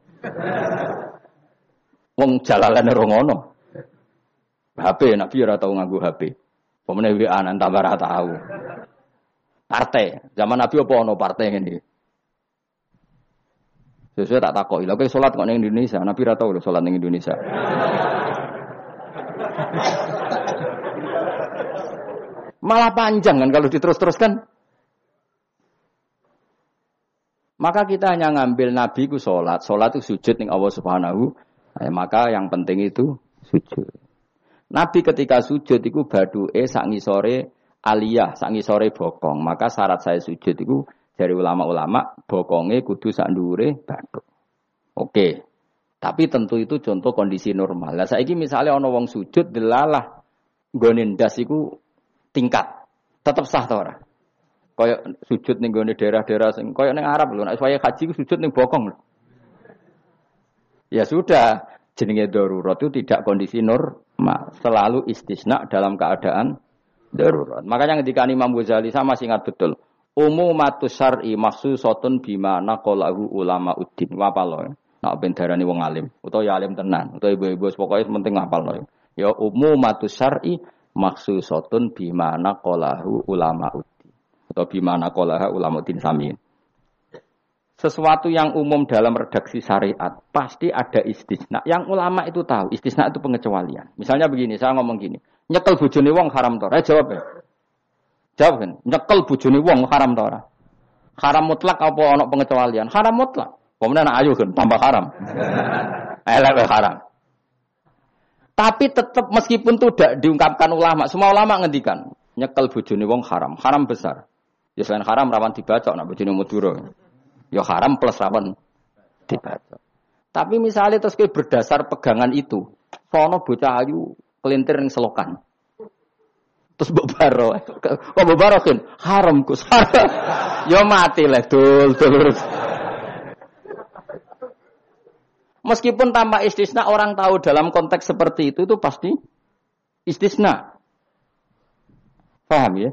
Wong Jalalain ora ngono. H P Nabi ora tau nganggo H P. Pomene W A nang tambah ora tau. Partai, zaman Nabi apa ono partai ngene iki. Sesuk tak takoki, lha kowe salat kok ning Indonesia, Nabi ora tau lho salat ning Indonesia. Malah panjang kan kalau diterus-teruskan. Maka kita hanya ngambil Nabi ku sholat. Sholat itu sujud ning Allah subhanahu. Eh, maka yang penting itu sujud. Nabi ketika sujud itu badu'e sak ngisore aliyah, sak ngisore bokong. Maka syarat saya sujud itu dari ulama-ulama, bokongnya kudu sak ndure badu. Oke. Tapi tentu itu contoh kondisi normal. Lah saiki misalnya ana wong sujud delalah nggone ndas iku tingkat. Tetap sah ta ora? Kaya sujud ning gone daerah-daerah sing kaya ning Arab lho, nek saya haji ku sujud ning bokong lho. Ya sudah, jenenge darurat itu tidak kondisi normal, selalu istisna dalam keadaan darurat. Makanya ketika Imam Ghazali sama ingat betul, umumatus syar'i mahsusatun bima naqalahu ulama uddin. Wapalo. Nek ben darani wong alim, utawa ya alim tenan, utawa ibu-ibu pokoke penting ngapalno. Ya umumatus syar'i mahsusatun bima naqalahu ulama uddin. Atau bimana kolaha ulamatin samin. Sesuatu yang umum dalam redaksi syariat pasti ada istisna. Yang ulama itu tahu, istisna itu pengecualian. Misalnya begini, saya ngomong gini, nyekel bojone wong haram ta ora? Jawab ya. Jawab kan, nyekel bojone wong haram ta ora? Haram mutlak apa ana pengecualian? Haram mutlak. Pemene anak ayu kan tambah haram. Elek haram. Tapi tetap meskipun itu tidak diungkapkan ulama, semua ulama ngendikan nyekel bojone wong haram, haram besar. Ya selain haram rawan dibacok, nak bojone mudura. Ya haram plus rawan dibacok. Tapi misalnya terus kowe berdasar pegangan itu, sono bocah ayu kelintir ning selokan. Terus mbok baro, kok mbok barokin haram Gus. Ya mati lek dul dul. Meskipun tanpa istisna orang tahu dalam konteks seperti itu itu pasti istisna. Paham ya?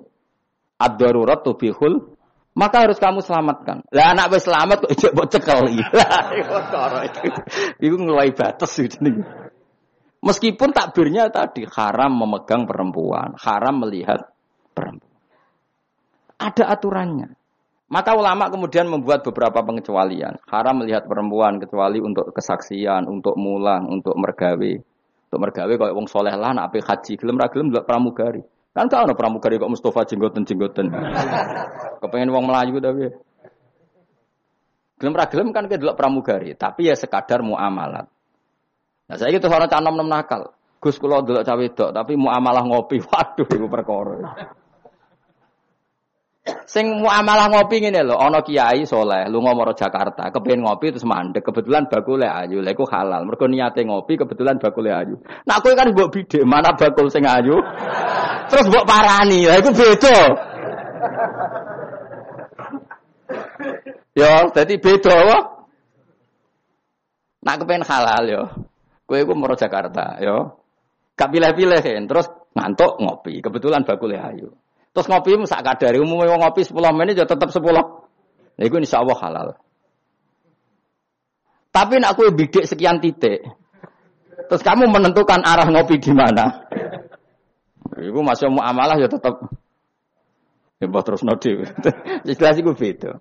Ad-darurat tubihul, maka harus kamu selamatkan. Lah anak wis selamat kok ijek mbok cekel iki. Iku ngeluai batas jenenge. Meskipun takbirnya tadi haram memegang perempuan, haram melihat perempuan. Ada aturannya. Maka ulama kemudian membuat beberapa pengecualian. Haram melihat perempuan kecuali untuk kesaksian, untuk mulang, untuk mergawe. Untuk mergawe kaya wong saleh lah nek ape haji, gelem ra gelem ndelok pramugari. Kan tak ada pramugari kok Mustafa jenggoten-jenggoten. Kepengen wong Melayu tapi. Gelem ra gelem kan ke delok pramugari, tapi ya sekadar muamalat. Nah saiki terus ana canom nom nakal. Gus kula delok cah wedok tapi muamalah ngopi. Waduh iku perkara. Sing muamalah ngopi ngene lho, ana kiai saleh lunga marang Jakarta, kepengin ngopi terus mandek, kebetulan bakule ayu. Lha iku halal. Mergo niate ngopi kebetulan bakule ayu. Nah kowe kan mbok bidhek, mana bakul sing ayu? Terus mbok parani, lah iku beda. Ya, dadi beda wae. Nak kepen halal ya. Kowe iku moro Jakarta ya. Gak pilih-pilih, terus ngantuk ngopi, kebetulan bakule ayu. Terus ngopi sak kadare, umume wong ngopi sepuluh menit ya tetep sepuluh. Lah iku insyaallah halal. Tapi nak kowe bidik sekian titik. Terus kamu menentukan arah ngopi di mana? Ibu masih muamalah ya tetap mbah terusno dhewe. Jelas iku beda.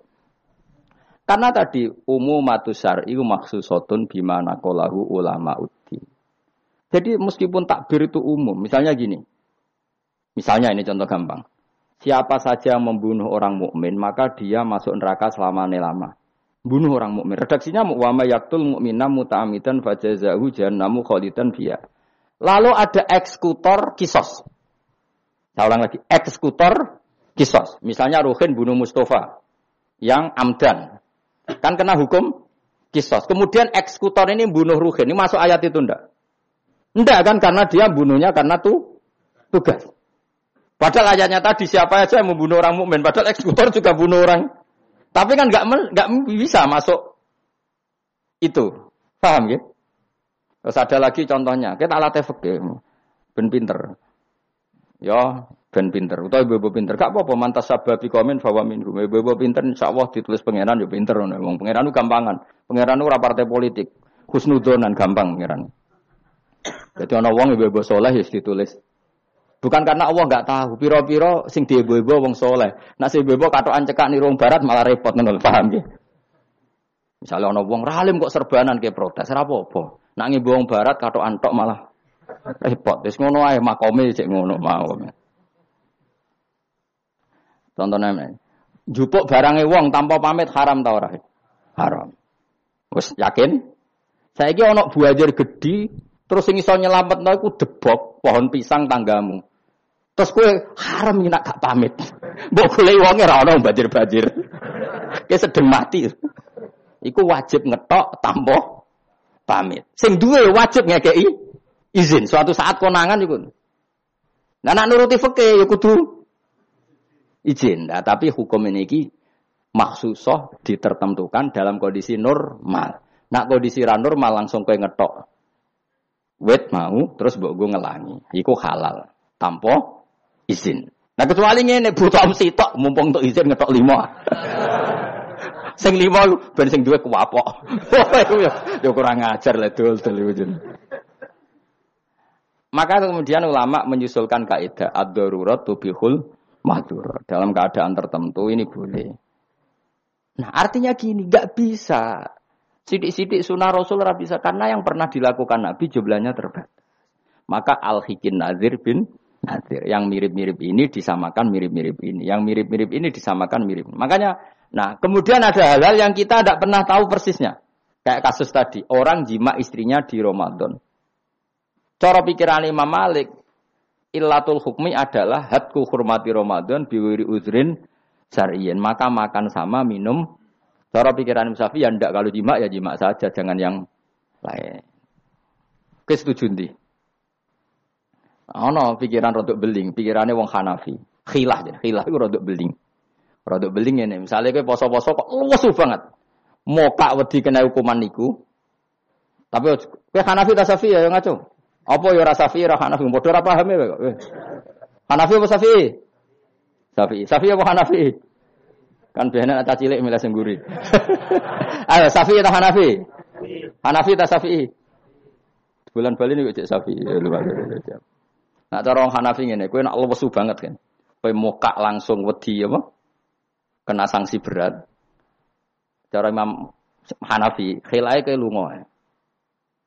Karena tadi umumatus syar'i maksusatun bima naqalahu ulama uddin. Jadi meskipun takbir itu umum, misalnya gini. Misalnya ini contoh gampang. Siapa saja yang membunuh orang mukmin maka dia masuk neraka selama-lamanya. Bunuh orang mukmin. Redaksinya wa may yaqtul mu'mina muta'ammidan fajazahu jahannamu khalidan fiha. Lalu ada eksekutor kisos. Saya ulang lagi, eksekutor kisos. Misalnya Ruhin bunuh Mustafa. yang amdan. Kan kena hukum kisos. Kemudian eksekutor ini bunuh Ruhin. Ini masuk ayat itu enggak? Enggak kan, karena dia bunuhnya karena tuh tugas. Padahal ayatnya tadi siapa aja yang membunuh orang mukmin. Padahal eksekutor juga bunuh orang. Tapi kan enggak enggak bisa masuk itu. Paham ya? Terus ada lagi contohnya. Kita alatnya fikih. Ben pinter. Ya, ben pinter. Utawa ibu-ibu pinter. Gak apa-apa mantas sababi komen bahwa minum. Ibu-ibu pinter insyaallah ditulis pangeran yo pinter. Wong pangeran itu gampangan. Pangeran itu ora partai politik. Husnudonan gampang pangeran. Jadi ana wong ibu-ibu saleh wis ditulis. Bukan karena Allah enggak tahu. Piro-piro sing di ibu-ibu wong saleh. Nek sing ibu-ibu katokan cekak ni wong barat malah repot ngono. Paham nggih? Misale ana wong ralim kok serbanan ke protes ora apa-apa. Nek ngibu wong barat katokan tok malah repot. Wis ngono ae makome sik ngono mawon. Contohnya men, jupuk barange wong tanpa pamit haram ta ora? Haram. Wis yakin? Saiki ana buajer gedhi, terus sing iso nyelametno iku debok pohon pisang tanggamu. Terus kowe haram yen gak pamit. Mbok goleki wonge ra ana banjir-banjir. Ki sedeng mati. Iku wajib ngetok tanpa pamit. Sing duwe wajib ngekeki izin suatu saat konangan iku. Lah nek nuruti fikih ya kudu izin, nah, tapi hukum ini ki maksusoh ditertentukan dalam kondisi normal. Nak kondisi ra normal langsung kowe ngetok. Wet mau terus mbok go ngelangi. Iku halal tanpa izin. Nah kecuali ngene buta sitok mumpung untuk izin ngetok lima. Sing lima ben sing duwe kuwapok. Ya kurang ajar lek dol-dol iki. Maka kemudian ulama menyusulkan kaidah ad-darurat tubihul mahdur. Dalam keadaan tertentu ini boleh. Nah artinya gini, gak bisa sidik-sidik sunnah Rasul gak bisa, karena yang pernah dilakukan Nabi jumlahnya terbatas. Maka al-hikin nazir bin nazir, yang mirip-mirip ini disamakan mirip-mirip ini, yang mirip-mirip ini disamakan mirip. Makanya, nah kemudian ada hal-hal yang kita gak pernah tahu persisnya. Kayak kasus tadi, orang jima istrinya di Ramadan. Cara pikiran Imam Malik, illatul hukmi adalah hadku hormati Ramadan biwiri uzrin syar'iyyin, maka makan sama minum. Cara pikiran Imam Syafi'i ya ndak, kalau jima ya jima saja, jangan yang lain. Kesetujuan di. Ono pikiran rodok beling, pikirane wong Hanafi. Khilah jan, khilah iku rodok beling. Rodok beling ngene, misale kowe poso-poso kok luwes banget. Mokak wedi kena hukuman niku. Tapi kowe Hanafi ta Syafi'i ya ngaco. Apa ya Syafi'i ra Hanafi? Padha ora paham ya kok. Hanafi apa Syafi'i? Syafi'i. Syafi'i apa Hanafi? Kan biasanya anak cilik milih sing guri. Ayo Syafi'i ta Hanafi? Hanafi ta Syafi'i? Bulan Bali niku cek Syafi'i. Nah cara wong Hanafi ngene, kowe nek lesu banget kan. Kowe mokak langsung wedi apa? Kena sanksi berat. Cara Imam Hanafi, khilae kowe lunga.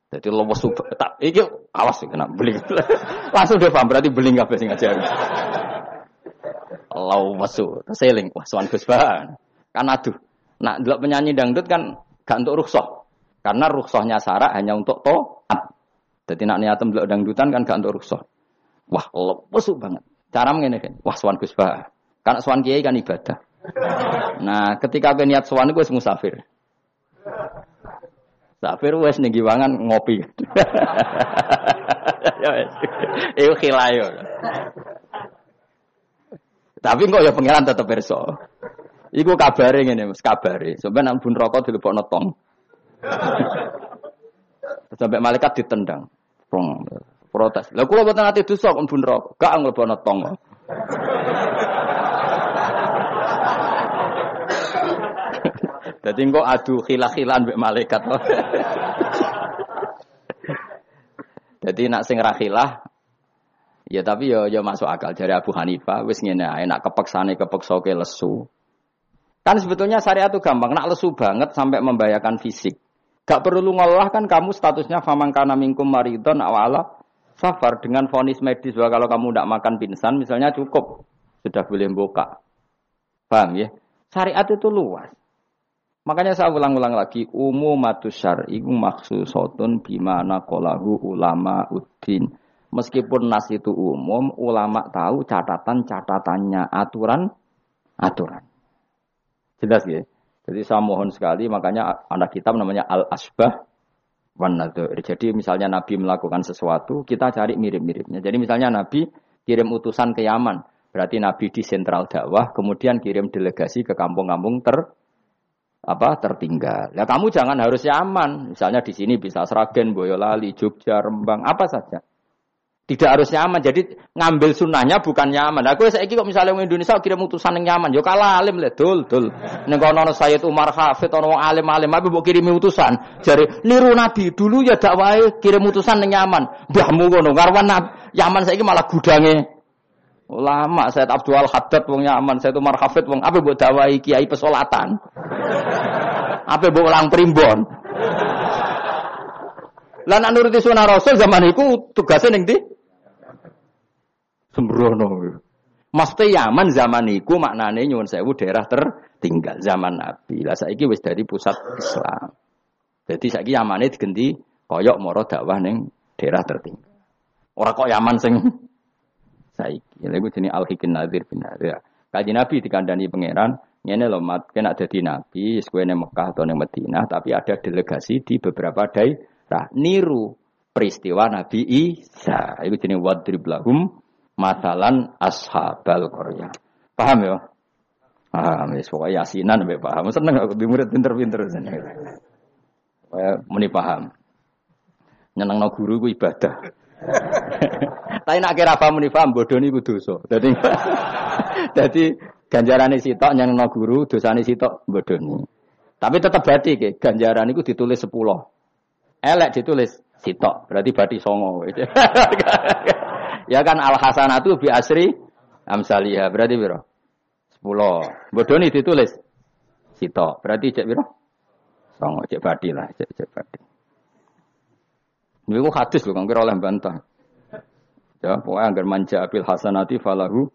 Jadi lepas subah, tak, ini awas sih kena beling. Langsung dia paham, berarti beling gak biasa ngajar. Lepas subah, seling, wah suan kesbahan. Kan aduh, nah dulu penyanyi dangdut kan gak untuk rukhsah. Karena rukhsahnya syarak hanya untuk to'at. Jadi nak niatem dulu dangdutan kan gak untuk rukhsah. Wah lepas banget. Cara mengenai, wah suan kesbahan. Karena suan kiai kan ibadah. Nah ketika aku niat suan, aku harus musafir. Safir wes ning giwangan ngopi. Ya wes. Iku khilayo. Tapi kok ya pangeran tetep pirsa. Iku kabare ngene, Mas, kabare. Sampai nang bun rokok dilebokno tong. Sampai malaikat ditendang. Prong. Protes. Lah kula mboten ati dosa kon bun rokok, gak nglebokno tong. Jadi engkau aduh khilah-khilan mbek malaikat. Jadi nak sing ra khilah ya tapi ya ya masuk akal jare Abu Hanifah wis ngene ae nak kepeksane kepeksa ke lesu. Kan sebetulnya syariat itu gampang, nak lesu banget sampai membahayakan fisik. Gak perlu ngolah kan kamu statusnya famangkana minkum maridon awala safar dengan vonis medis bahwa kalau kamu ndak makan pingsan misalnya cukup sudah boleh buka. Paham ya? Syariat itu luas. Makanya saya ulang-ulang lagi, umumatus syar'i maksusotun bimana kolahu ulama uddin. Meskipun nas itu umum, ulama tahu catatan-catatannya, aturan-aturan. Jelas ya. Jadi saya mohon sekali, makanya anak kitab namanya Al-Asbah wan Nadzair. Jadi misalnya Nabi melakukan sesuatu, kita cari mirip-miripnya. Jadi misalnya Nabi kirim utusan ke Yaman, berarti Nabi di sentral dakwah, kemudian kirim delegasi ke kampung-kampung ter apa tertinggal. Nah, kamu jangan harus Yaman. Misalnya di sini bisa Sragen, Boyolali, Jogja, Rembang, apa saja. Tidak harus Yaman. Jadi ngambil sunnahnya bukan Yaman. Nah, aku saiki kok misalnya wong Indonesia kirim utusan ning Yaman, yo kalah alim le dul dul. Ning kono Syed Umar Khafidh ono alim-alim apa mbok kirimi utusan. Jare niru Nabi dulu ya dakwae kirim utusan ning Yaman. Mbahmu ngono karwan Yaman saiki malah gudange ulama. Syed Abdul Haddad wong Yaman, Syed Umar Khafidh wong apa mbok dakwahi kiai pesolatan. Apa mbok ulang primbon? Lan nuruti sunah Rasul zaman iku tugase ning ndi? Sembrono. Mesti Yaman zaman iku maknane nyuwun sewu daerah tertinggal zaman Nabi. Lah saiki wis dari pusat Islam. Dadi saiki Yamane digenti koyok moro dakwah ning daerah tertinggal. Ora kok Yaman sing saiki. Lha iku jenenge Al-Hikin Nazir bin Nazir. Kanjeng Nabi dikandani pangeran. Ini loh, mat, kan ada di Nabi, sekuennya Mekah atau di Medina, tapi ada delegasi di beberapa daerah. Niru peristiwa Nabi Isa. Itu jenis wadrib lahum, matalan ashabal korea. Paham ya? Paham ya, pokoknya yasinan sampai paham. Seneng aku di murid pinter-pinter. Muni paham. Nyenang no guru ku ibadah. Tapi nak kira paham, muni paham, bodoh ini ku dosa. Jadi, jadi, ganjarane sitok nyenengno guru, dosane sitok bodoni. Tapi tetep bathi ke, ganjaran iku ditulis sepuluh. Elek ditulis sitok, berarti bathi songo. Ya kan al hasanatu bi asri amsalihah, berarti piro? sepuluh. Bodoni ditulis sitok, berarti cek piro? Songo, cek bathi lah, cek cek bathi. Niku hadis lho kang kira oleh bantah. Ya, pokoke anggar manja bil hasanati falahu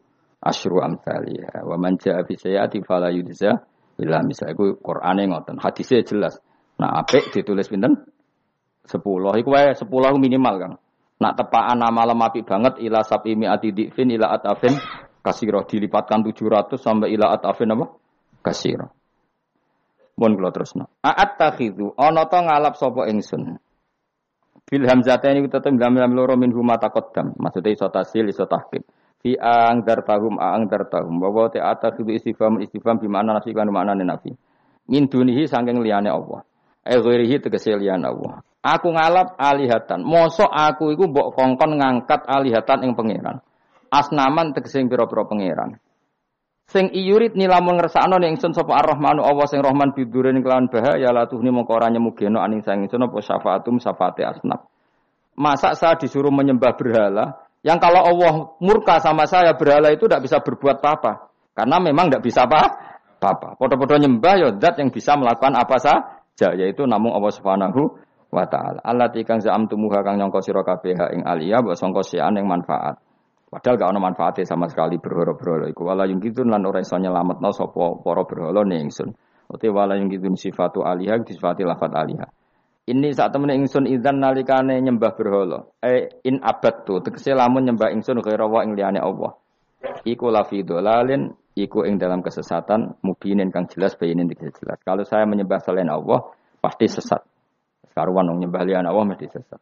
asyru amsalihah wa man jaa fi sayati fala yujza illa misal. Iku Qur'ane ngoten, hadise jelas. Nah, apik ditulis pinten? sepuluh. Iku wae sepuluh minimal, Kang. Nak tepaan amal apik banget ila sab'imi atidifin ila atafin kasira dilipatkan tujuh ratus sampai ila atafin apa? Kasira. Mun kula terusna. A'at takhidu ana ta ngalap sapa ingsun. Bil hamzatayn iku tetep lam-lam loro min huma taqaddam. Maksude iso tasil iso tahqiq. Fi angdar tahum angdar tahum bahwa ta'ata fi istifham istifham bi makna nafi kan makna nafi min dunihi saking liyane Allah eh ghairihi tegese liyane Allah. Aku ngalap alihatan mosok aku iku mbok kongkon ngangkat alihatan ing pangeran asnaman tegese pira-pira pangeran sing iyurid nilamun ngersakno ning ingsun sapa Ar-Rahmanu Allah sing Rahman bidurin kelawan bahaya la tuhni mongko ora nyemugeno aning sang ingsun apa syafaatum syafaate asnab. Masa saya disuruh menyembah berhala yang kalau Allah murka sama saya, berhala itu tidak bisa berbuat apa-apa. Karena memang tidak bisa apa-apa. Podo-podo nyembah, ya zat yang bisa melakukan apa saja. Yaitu namung Allah subhanahu wa ta'ala. Allati kang za'amtumuha kang nyongko sira kabeh ing aliyah, mbok sangka sian ing manfaat. Padahal gak ono manfaate sama sekali berhala-berhala iku. Wala yung kidun lan ora iso nyelametno sapa para berhala ning ingsun. Ote wala yung kidun sifatu aliyah disifati lafat aliyah. Ini saat temen ingsun idzan nalikane nyembah berhala. Eh in abad tu tegese lamun nyembah ingsun kira wa ing liyane Allah. Iku lafi dolalin, iku ing dalam kesesatan mubinin kang jelas bayinin jelas. Kalau saya menyembah selain Allah pasti sesat. Karuan wong nyembah liyane Allah mesti sesat.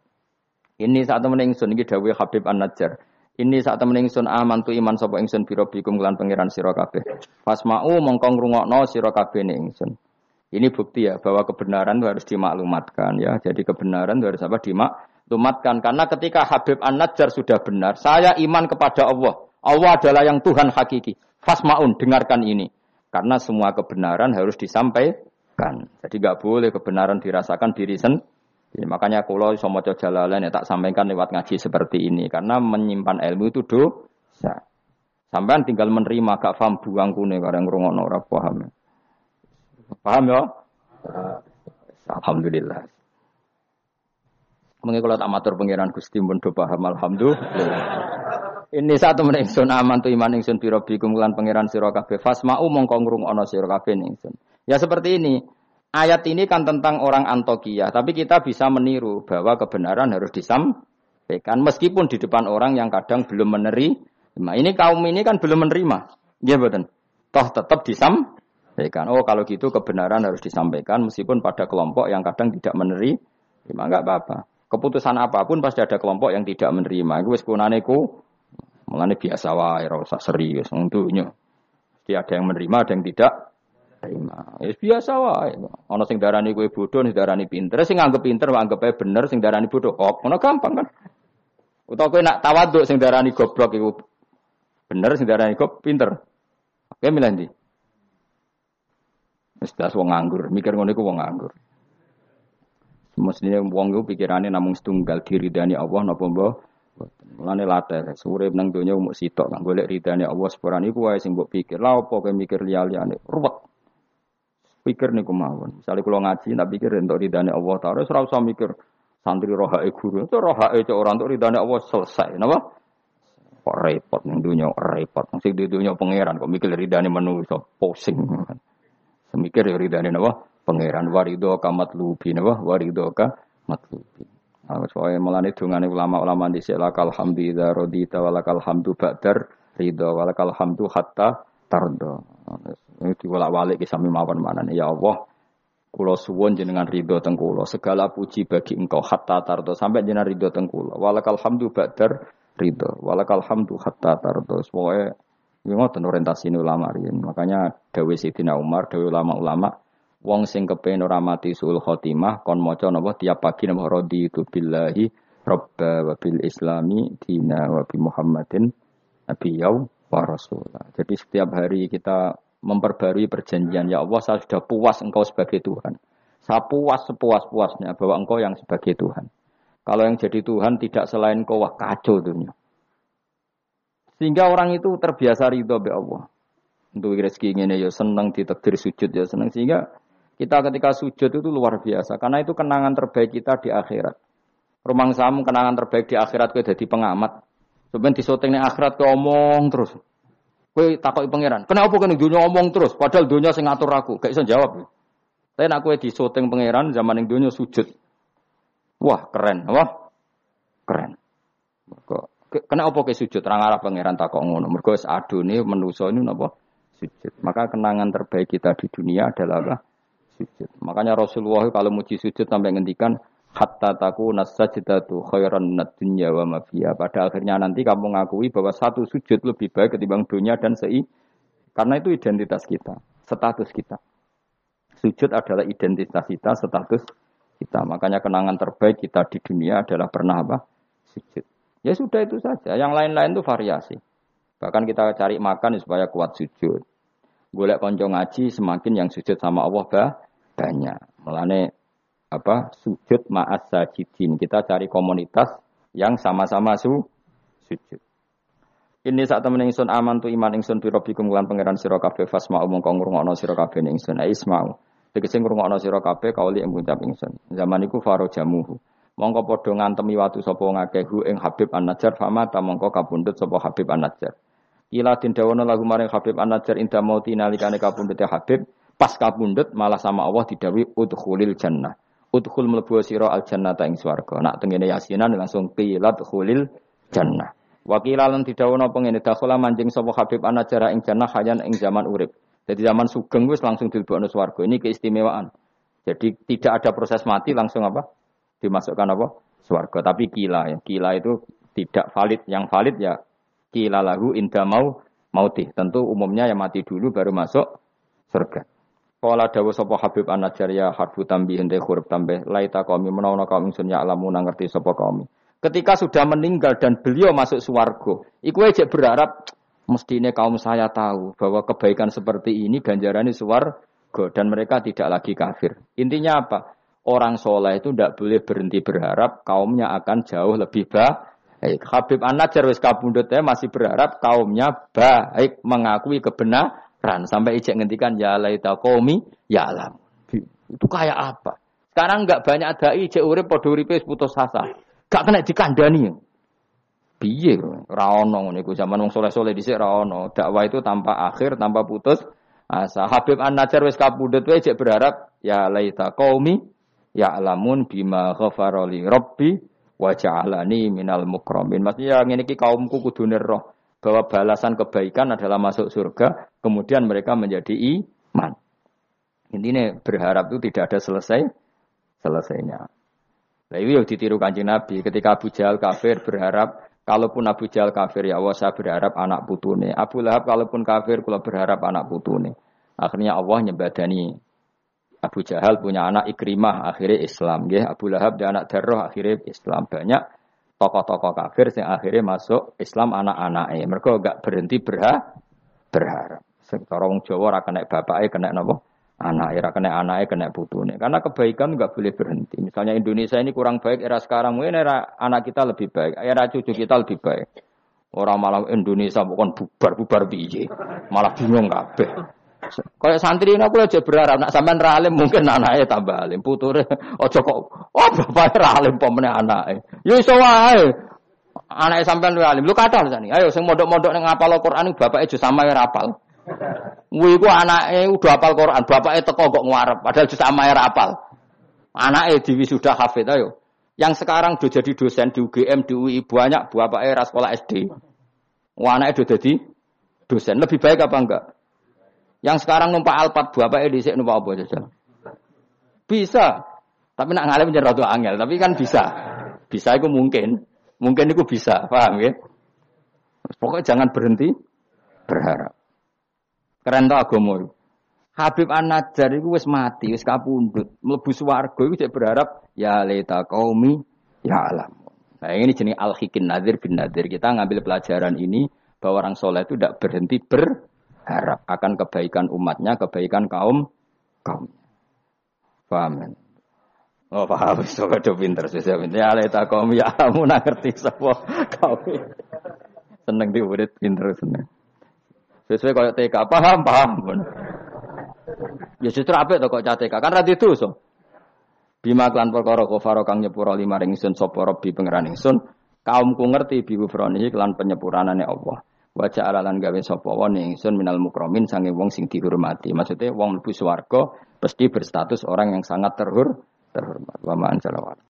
Ini saat temen ingsun iki dawuhe Habib An-Najjar. Ini saat temen ingsun aman tu iman sapa ingsun biro bikum kelan pangeran sira kabeh. Fasma'u mongko ngrungokno sira kabeh ning ingsun. Ini bukti ya bahwa kebenaran itu harus dimaklumatkan ya. Jadi kebenaran itu harus apa dimaklumatkan. Karena ketika Habib An-Najjar sudah benar, saya iman kepada Allah. Allah adalah yang Tuhan hakiki. Fasma'un, dengarkan ini. Karena semua kebenaran harus disampaikan. Jadi enggak boleh kebenaran dirasakan diri sendiri. Makanya kalau iso maca jalalan ya tak sampaikan lewat ngaji seperti ini. Karena menyimpan ilmu itu dosa. Sampean tinggal menerima, gak paham buang kune kadang ngrungokno ora paham. Paham ya? Alhamdulillah. Mungkin kalau tak matur pengiran Gusti pun do paham alhamdulillah. Ini satu meneng sun aman tu iman ingsun biro bikum lan pengiran sira kabeh fasma'u mongko ngrungokno sira kabeh ingsun. Ya seperti ini. Ayat ini kan tentang orang Antakya, tapi kita bisa meniru bahwa kebenaran harus disampaikan meskipun di depan orang yang kadang belum menerima. Ini kaum ini kan belum menerima. Nggih mboten. Toh tetap disampaikan. sampaikan. Oh kalau gitu kebenaran harus disampaikan meskipun pada kelompok yang kadang tidak menerima, enggak apa-apa. Keputusan apapun pasti ada kelompok yang tidak menerima. Iku wis kunaneku mulane biasa wae ora usah serius wong dunyo. Mesti ada yang menerima, ada yang tidak menerima. Wis biasa wae. Ana sing darani kowe bodho, sing darani pinter, sing anggap pinter wae anggap ae bener, sing darani bodho kok ngono gampang kan. Utawa kowe nak tawaduk sing darani goblok iku bener, sing darani goblok pinter. Kowe milih ndi? Wis tas wong nganggur, mikir ngono iku wong nganggur. Mestinya wong itu pikirannya namung setunggal diridani Allah napa mbah mulane latar urip nang donya umuk sitok kang golek ridane Allah sepurane iku wae sing mbok pikir lha apa kowe mikir liya-liyane ruwet pikir niku mawon misale kula ngaji tak pikir entuk ridane Allah ta ora usah mikir santri rohake guru itu rohake cek ora entuk ridane Allah selesai napa kok repot nang donya repot sing di donya pangeran kok mikir ridane manusa pusing semikir ya ridane napa Pangeran waridoka matlubi napa waridoka matlubi. Awak wae melane dungane ulama-ulama dhisik lakal hamdida radita walakal hamdu ba'dar ridha walakal hamdu hatta tarda. Wis diwolak-walik ki sami mawon manane ya Allah kula suwun jenengan ridha teng kula segala puji bagi engkau hatta tarda sampai jenengan ridha teng kula walakal hamdu ba'dar ridha walakal hamdu hatta tarda. Wae ngoten orientasine ulama riyen. Makanya dawuh Sayyidina Umar dawuh ulama-ulama wong sing kepen ora mati suul khotimah kon maca napa tiap pagi napa raditu billahi robba wa bil islami dina wa bi muhammadin nabiyyu wa rasulah. Jadi setiap hari kita memperbarui perjanjian ya Allah saya sudah puas engkau sebagai Tuhan. Saya puas sepuas-puasnya bahwa engkau yang sebagai Tuhan. Kalau yang jadi Tuhan tidak selain engkau wah kacau dunia. Sehingga orang itu terbiasa ridho be Allah. Untuk rezeki ngene ya seneng ditakdir sujud ya seneng sehingga kita ketika sujud itu luar biasa. Karena itu kenangan terbaik kita di akhirat. Rumang samu kenangan terbaik di akhirat kowe dadi pengamat. Sampeyan disoting ning akhirat kowe omong terus. Kowe takoki pangeran, "Kenapa kowe ning donya omong terus padahal donya sing ngatur aku?" Gak iso jawab. Tapi nek kowe disoting pangeran zaman ning donya sujud. Wah, keren, apa? Keren. Mergo kenapa kowe sujud ra ngarep pangeran takok ngono? Mergo wis adone manusa niku napa sujud. Maka kenangan terbaik kita di dunia adalah sujud. Makanya Rasulullah kalau muji sujud sampai ngendikan hatta takuna sajdatu khairan minad-dunya wa ma fiha. Pada akhirnya nanti kamu mengakui bahwa satu sujud lebih baik ketimbang dunia dan sei. Karena itu identitas kita, status kita. Sujud adalah identitas kita, status kita. Makanya kenangan terbaik kita di dunia adalah pernah apa? Sujud. Ya sudah itu saja. Yang lain-lain itu variasi. Bahkan kita cari makan supaya kuat sujud. Golek kanca ngaji semakin yang sujud sama Allah bah. Banyak. Mulane apa sujud ma'as sajidin. Kita cari komunitas yang sama-sama su sujud. Ini saat temen ingsun aman tu iman ingsun bi rabbikum lan pangeran sira kabeh fasma'u mongko ngrungokno sira kabeh ingsun isma'u. Tegese ngrungokno sira kabeh kauli ing ngucap ingsun. Zaman iku farajamuhu. Mongko padha ngantemi watu sapa ngakeh hu ing Habib An-Najjar famata mongko kapundhut sapa Habib An-Najjar. Ila dindawana lagu maring Habib An-Najjar inda mauti nalikane kapundhute Habib. Pas kapundhut malah sama Allah didhawuhi udkhulil jannah. Udkhul mlebu sira al jannata ing swarga. Nak tengene yasinan langsung tilat khulil jannah. Wakilalan didhawuhna pengene dakhala manjing sapa Habib An-Najjar ing jannah hayan ing zaman urip. Dadi zaman sugeng wis langsung dilebokno swarga. Ini keistimewaan. Jadi tidak ada proses mati langsung apa? Dimasukkan apa? Swarga. Tapi kila ya. Kila itu tidak valid. Yang valid ya kila lahu inda mau mautih. Tentu umumnya yang mati dulu baru masuk surga. Qala dawu sapa Habib An-Najjar ya harfu tambih hente huruf tambih laita qaumi menawa kaum ingsun ya alamu nang ngerti sapa kaum. Ketika sudah meninggal dan beliau masuk swarga, iku ejek berharap mestine kaum saya tahu bahwa kebaikan seperti ini ganjarane swarga dan mereka tidak lagi kafir. Intinya apa? Orang soleh itu tidak boleh berhenti berharap kaumnya akan jauh lebih baik. Habib An-Najjar wis kapundhutnya masih berharap kaumnya baik mengakui kebenaran. Ran sampai ijek ngendikan ya laita qaumi ya alam. Itu kayak apa? Sekarang enggak banyak dai ijek urip padha uripe putus asa. Enggak kena dikandani. Piye kok ora ono ngene iku zaman wong saleh-saleh dhisik ora ono. Dakwah itu tanpa akhir, tanpa putus asa. Habib An-Najjar wis kapundhut wae ijek berharap ya laita qaumi ya alamun bima ghafara li rabbi wa ja'alani minal mukramin. Maksudnya ngene iki kaumku kudu nerah. Bahwa balasan kebaikan adalah masuk surga, kemudian mereka menjadi iman. Intinya berharap itu tidak ada selesai selesainya. Nah itu yang ditiru Kanjeng Nabi. Ketika Abu Jahal kafir berharap, kalaupun Abu Jahal kafir ya Allah saya berharap anak putune. Abu Lahab kalaupun kafir kula berharap anak putune. Akhirnya Allah nyebadani Abu Jahal punya anak Ikrimah akhirnya Islam. Nggih, Abu Lahab dia anak Darrah akhirnya Islam. Banyak tokoh-tokoh kafir sing akhirnya masuk Islam anak-anake. Mergo enggak berhenti berha, berharap. Sing cara wong Jawa ora kena bapake kena napa? Anake ora kena anake kena putune. Karena kebaikan enggak boleh berhenti. Misalnya Indonesia ini kurang baik era sekarang, mungkin era anak kita lebih baik, era cucu kita lebih baik. Orang malah Indonesia bukan bubar-bubar piye. Malah bingung kabeh. Kaya santri ini aku aja berharap nak sampean ra alim mungkin anake tambah alim, puture aja kok oh bapake ra alim apa meneh anake. Ya iso wae. Anake sampean alim. Lu kathah sakniki. Ayo sing mondok-mondok ning ngapal Al-Qur'an iku bapake aja samae ra apal. Kuwi iku anake udah hafal Quran, bapake teko kok ngarep, padahal jus amae ra hafal. Anake diwisuda hafid ayo. Yang sekarang do jadi dosen di U G M, di U I banyak, bapake ra sekolah S D. Wah anake do dadi dosen, lebih baik apa enggak? Yang sekarang numpak Alphard, bapake dhisik numpak apa jajal? Bisa. Tapi nak ngalem nyer rada angel, tapi kan bisa. Bisa iku mungkin. Mungkin iku bisa, paham ya? Pokoknya jangan berhenti berharap. Keren tau agama itu. Habib An-Najjar itu wis mati, wis kapundhut, mlebu swarga iku cek berharap ya laita qaumi ya alam. Nah, ini jenenge al-hikin nadzir bin nadzir. Kita ngambil pelajaran ini bahwa orang saleh itu tidak berhenti berharap akan kebaikan umatnya, kebaikan kaum kaum. Paham? Oh, paham wis padha pinter wis pinter. Ya laita qaumi ya alam, ngerti sapa kaum. Seneng diurit pinter seneng. Sesuai kalau T K paham paham pun. Ya justru apa itu kok T K kan radit itu so. Bima klan perkara kufaro kang nyepuro lima ringsun sopo robi pengeran ringsun. Kaumku ngerti bibu froni klan penyepuranane Allah. Wajah alalan gawe sopo won ringsun minal mukromin sange wong sing dihormati. Maksudnya wong lebu swargo pasti berstatus orang yang sangat terhur terhormat. Waman salawat.